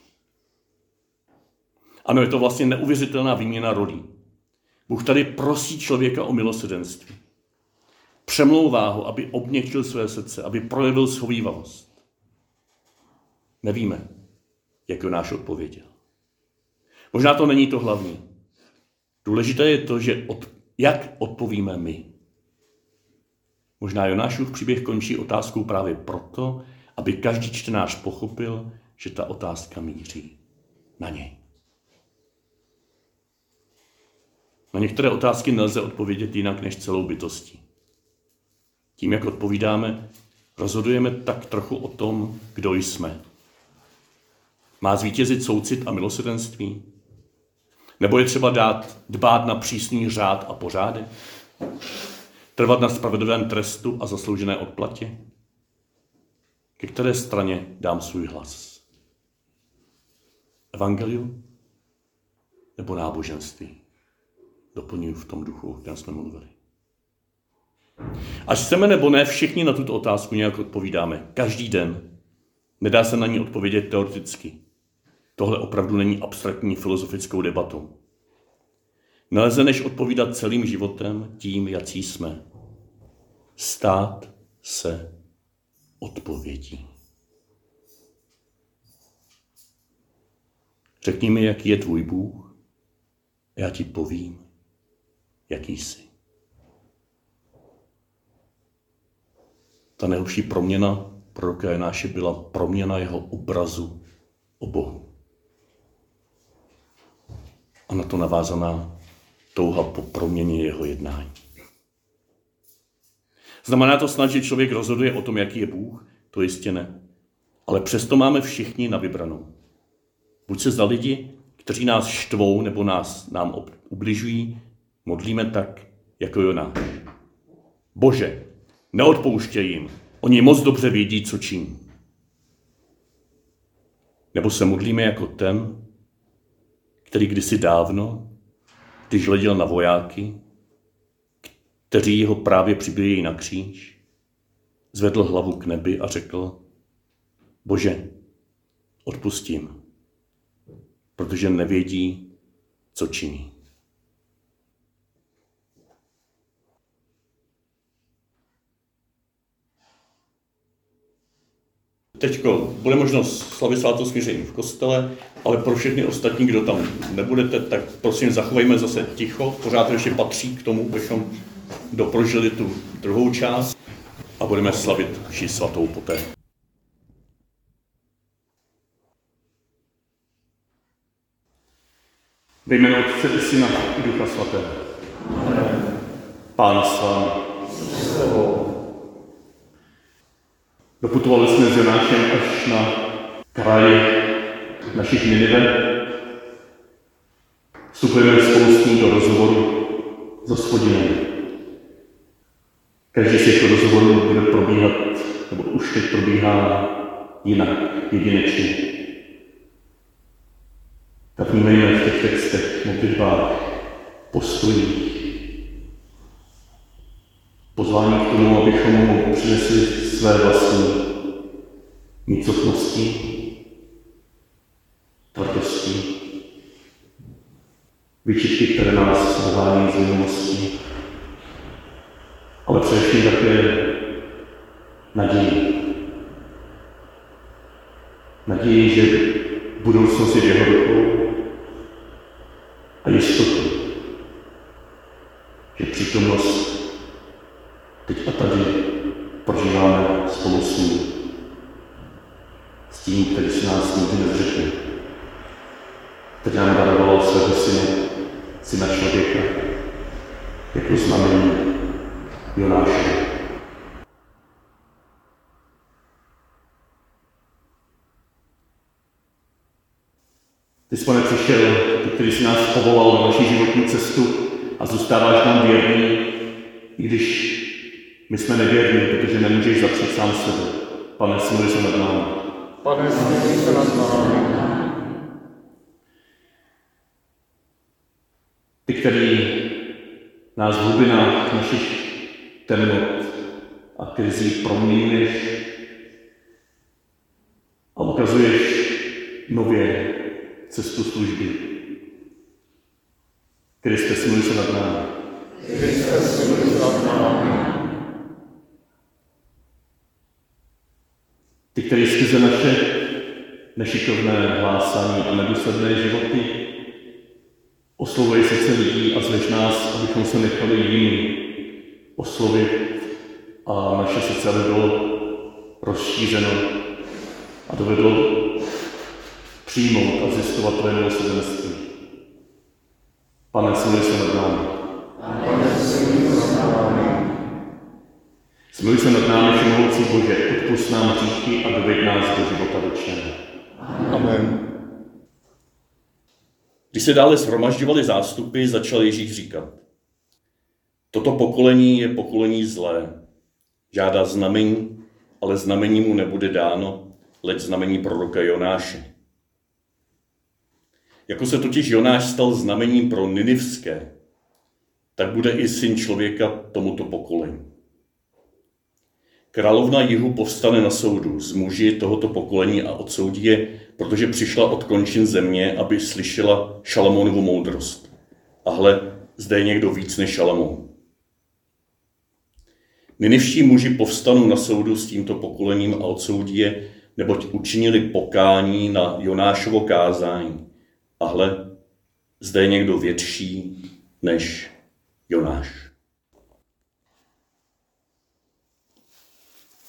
Ano, je to vlastně neuvěřitelná výměna rolí. Bůh tady prosí člověka o milosrdenství. Přemlouvá ho, aby obněkčil své srdce, aby projevil shovívavost. Nevíme, jak Jonáš odpověděl. Možná to není to hlavní. Důležité je to, že jak odpovíme my. Možná Jonášův příběh končí otázkou právě proto, aby každý čtenář pochopil, že ta otázka míří na něj. Na některé otázky nelze odpovědět jinak než celou bytostí. Tím, jak odpovídáme, rozhodujeme tak trochu o tom, kdo jsme. Má zvítězit soucit a milosrdenství? Nebo je třeba dbát na přísný řád a pořádek? Trvat na spravedlivém trestu a zasloužené odplatě? Ke které straně dám svůj hlas? Evangeliu nebo náboženství? Doplňuji v tom duchu, o kterém jsme mluvili. Až chceme nebo ne, všichni na tuto otázku nějak odpovídáme. Každý den. Nedá se na ní odpovědět teoreticky. Tohle opravdu není abstraktní filozofickou debatou. Nelze než odpovídat celým životem tím, jací jsme. Stát se odpovědí. Řekni mi, jaký je tvůj Bůh, a já ti povím, jaký jsi. Ta nejlepší proměna proroka Jonáše byla proměna jeho obrazu o Bohu. A na to navázaná touha po proměně jeho jednání. Znamená to snad, že člověk rozhoduje o tom, jaký je Bůh? To jistě ne. Ale přesto máme všichni na vybranou. Buď se za lidi, kteří nás štvou nebo nám ubližují, modlíme tak, jako Jonáš. Bože, neodpouštěj jim, oni moc dobře vědí, co činí. Nebo se modlíme jako ten, který kdysi dávno, když hleděl na vojáky, kteří ho právě přibíjejí na kříž, zvedl hlavu k nebi a řekl: Bože, odpustím, protože nevědí, co činí. Teďko bude možnost slavit svátou smíření v kostele, ale pro všechny ostatní, kdo tam nebudete, tak prosím zachovejme zase ticho. Pořád ještě patří k tomu, abychom doprožili tu druhou část a budeme slavit vši svatou poté. Ve jménu Otce i Syna i Ducha Svatého. Pán s vámi. Doputovali jsme s Jonášem až na kraji našich Ninive. Vstupujeme spolu s ním do rozhovoru s Hospodinem. Každý z těchto rozhovorů bude probíhat, nebo už teď probíhá jinak, jedinečně. Tak vnímejme v těch textech, modlitbách, postojích, pozvání k tomu, abychom mu přinesli své vlastní nicotnosti, tvrdosti, výčitky, které nás zvání z minulosti, ale především také naději. Naději, že budoucnost je v jeho rukou a jistotu, že přítomnost teď a tady prožíváme spolu s ním, s tím, který si nás nikdy nezřekne, který nám daroval svého syna člověka, jako znamení Jonáše. Ty jsi, Pane, přišel, ty, který si nás povolal na naši životní cestu, a zůstáváš nám věrný, i když my jsme nevěrní, protože nemůžeš zapřít sám sebe. Pane, smluj se nad námi. Pane, smluj se nad námi. Ty, který nás v hlubinách našich temnot a krizí promlýneš a ukazuješ nově cestu služby. Kriste, smluj se nad námi. Kriste, smluj se nad námi. Ty, který skrze naše nešikovné hlásání a nedůsledné životy oslovuješ srdce lidí a zveš nás, abychom se nechali jiným oslovit a naše srdce aby bylo rozšířeno a dovedlo přijmout a zjistovat tvoje milosrdenství. Pane, smluj se nad námi. Smluj se nad námi, všemohoucí Bože, odpusť nám hříchy a doved nás do života věčného. Amen. Když se dále shromažďovaly zástupy, začal Ježíš říkat: Toto pokolení je pokolení zlé. Žádá znamení, ale znamení mu nebude dáno, leč znamení proroka Jonáše. Jako se totiž Jonáš stal znamením pro Ninivské, tak bude i Syn člověka tomuto pokolení. Královna Jihu povstane na soudu z muži tohoto pokolení a odsoudí je, protože přišla od končin země, aby slyšela Šalamonovu moudrost. A hle, zde je někdo víc než Šalamón. Ninivští muži povstanou na soudu s tímto pokolením a odsoudí je, neboť učinili pokání na Jonášovo kázání. A hle, zde je někdo větší než Jonáš.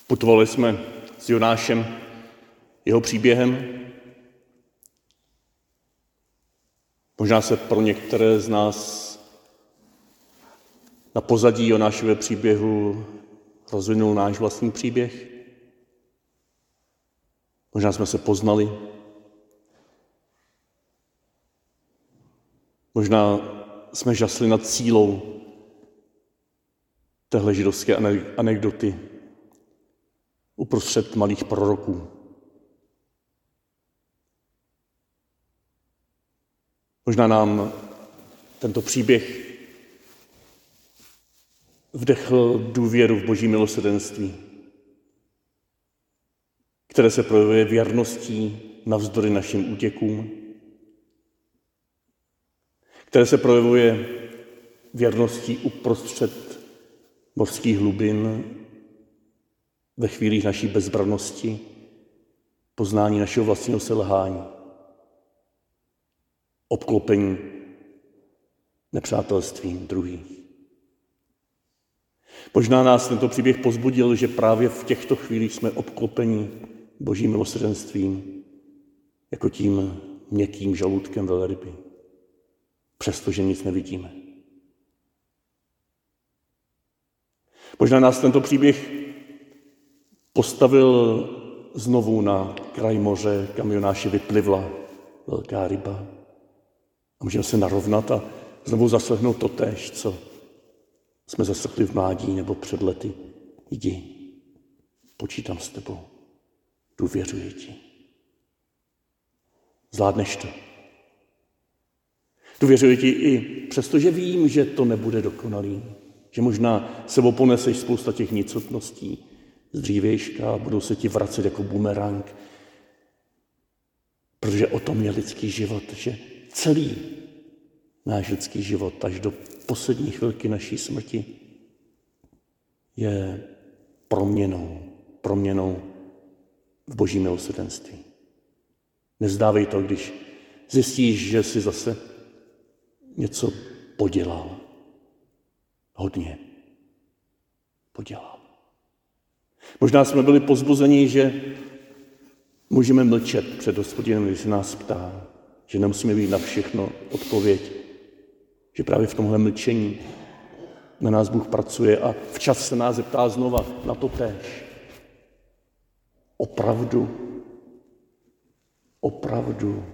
Putovali jsme s Jonášem, jeho příběhem. Možná se pro některé z nás na pozadí Jonášově příběhu rozvinul náš vlastní příběh. Možná jsme se poznali. Možná jsme žasli nad sílou téhle židovské anekdoty uprostřed malých proroků. Možná nám tento příběh vdechl důvěru v Boží milosrdenství, které se projevuje věrností navzdory našim útěkům, které se projevuje věrností uprostřed mořských hlubin, ve chvílích naší bezbrannosti, poznání našeho vlastního selhání, obklopení nepřátelstvím druhých. Možná nás tento příběh pozbudil, že právě v těchto chvílích jsme obklopeni Božím milosrdenstvím, jako tím měkkým žaludkem velryby, přestože nic nevidíme. Možná nás tento příběh postavil znovu na kraj moře, kam Jonáši vyplivla velká ryba. A můžeme se narovnat a znovu zaslechnout totéž, co jsme zaslechli v mládí nebo před lety. Jdi, počítám s tebou, důvěřuji ti. Zvládneš to. Důvěřuji ti i přestože vím, že to nebude dokonalý, že možná sebou poneseš spousta těch nicotností, z dřívějška, budou se ti vracet jako bumerang. Protože o tom je lidský život, že celý náš lidský život až do poslední chvilky naší smrti je proměnou v Božím milosrdenství. Nevzdávej to, když zjistíš, že jsi zase něco podělal. Hodně podělal. Možná jsme byli pozbuzeni, že můžeme mlčet před Hospodinem, když se nás ptá, že nemusíme být na všechno odpověď, že právě v tomhle mlčení na nás Bůh pracuje a včas se nás zeptá znova na to též. Opravdu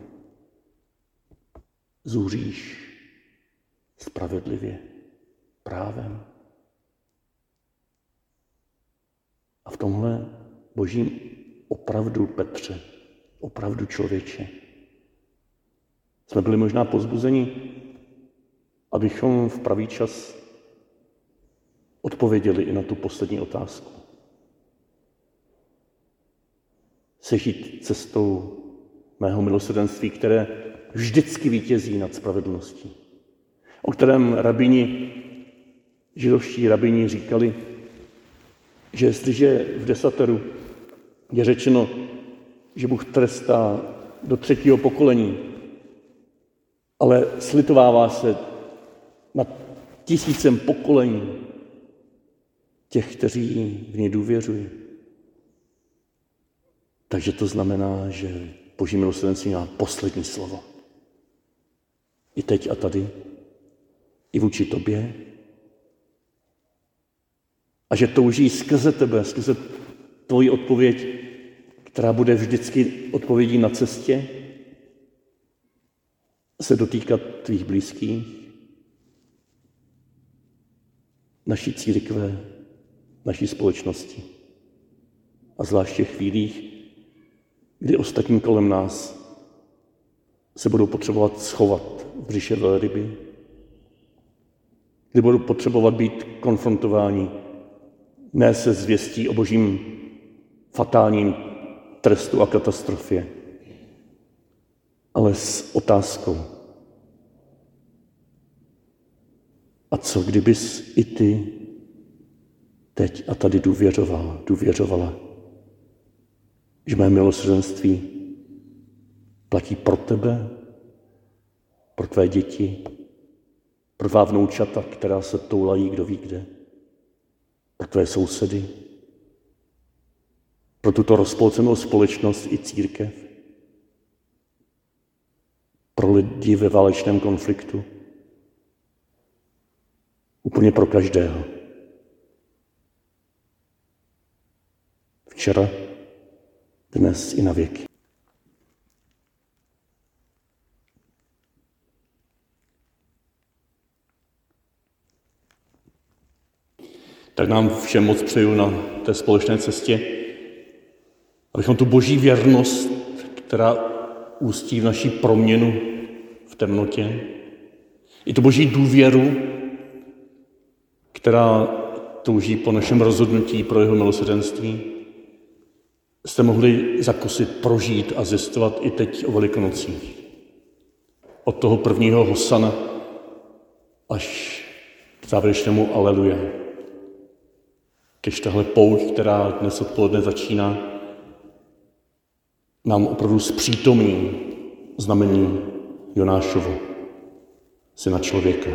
zůříš spravedlivě, právem. A v tomhle božím opravdu, Petře, opravdu člověče, jsme byli možná pozbuzeni, abychom v pravý čas odpověděli i na tu poslední otázku. Sešít cestou mého milosrdenství, které vždycky vítězí nad spravedlností, o kterém rabini, židovští rabini říkali, že jestliže v desateru je řečeno, že Bůh trestá do 3. pokolení, ale slitovává se nad 1000 pokolení těch, kteří v něj důvěřují. Takže to znamená, že Boží milosrdenství má poslední slovo. I teď a tady, i vůči tobě. A že touží skrze tebe, skrze tvoji odpověď, která bude vždycky odpovědí na cestě, se dotýkat tvých blízkých, naší církve, naší společnosti. A zvláště chvílích, kdy ostatní kolem nás se budou potřebovat schovat v břiše velryby, kdy budou potřebovat být konfrontováni ne se zvěstí o božím fatálním trestu a katastrofě, ale s otázkou. A co kdybys i ty teď a tady důvěřovala, že mé milosrdenství platí pro tebe, pro tvé děti, pro tvá vnoučata, která se toulají kdo ví kde, pro tvé sousedy, pro tuto rozpolcenou společnost i církev, pro lidi ve válečném konfliktu, úplně pro každého. Včera, dnes i na věky. Tak nám všem moc přeju na té společné cestě, abychom tu boží věrnost, která ústí v naší proměnu v temnotě, i tu boží důvěru, která touží po našem rozhodnutí pro jeho milosrdenství, jste mohli zakusit, prožít a zjistovat i teď o Velikonocích. Od toho prvního hosana až k závěrečnému aleluja. Když tahle pouť, která dnes odpoledne začíná, nám opravdu zpřítomní znamení Jonášovo, syna člověka.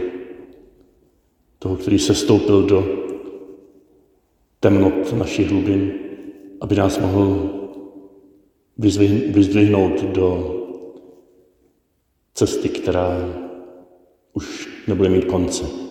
Toho, který se stoupil do temnot našich hlubin, aby nás mohl vyzdvihnout do cesty, která už nebude mít konce.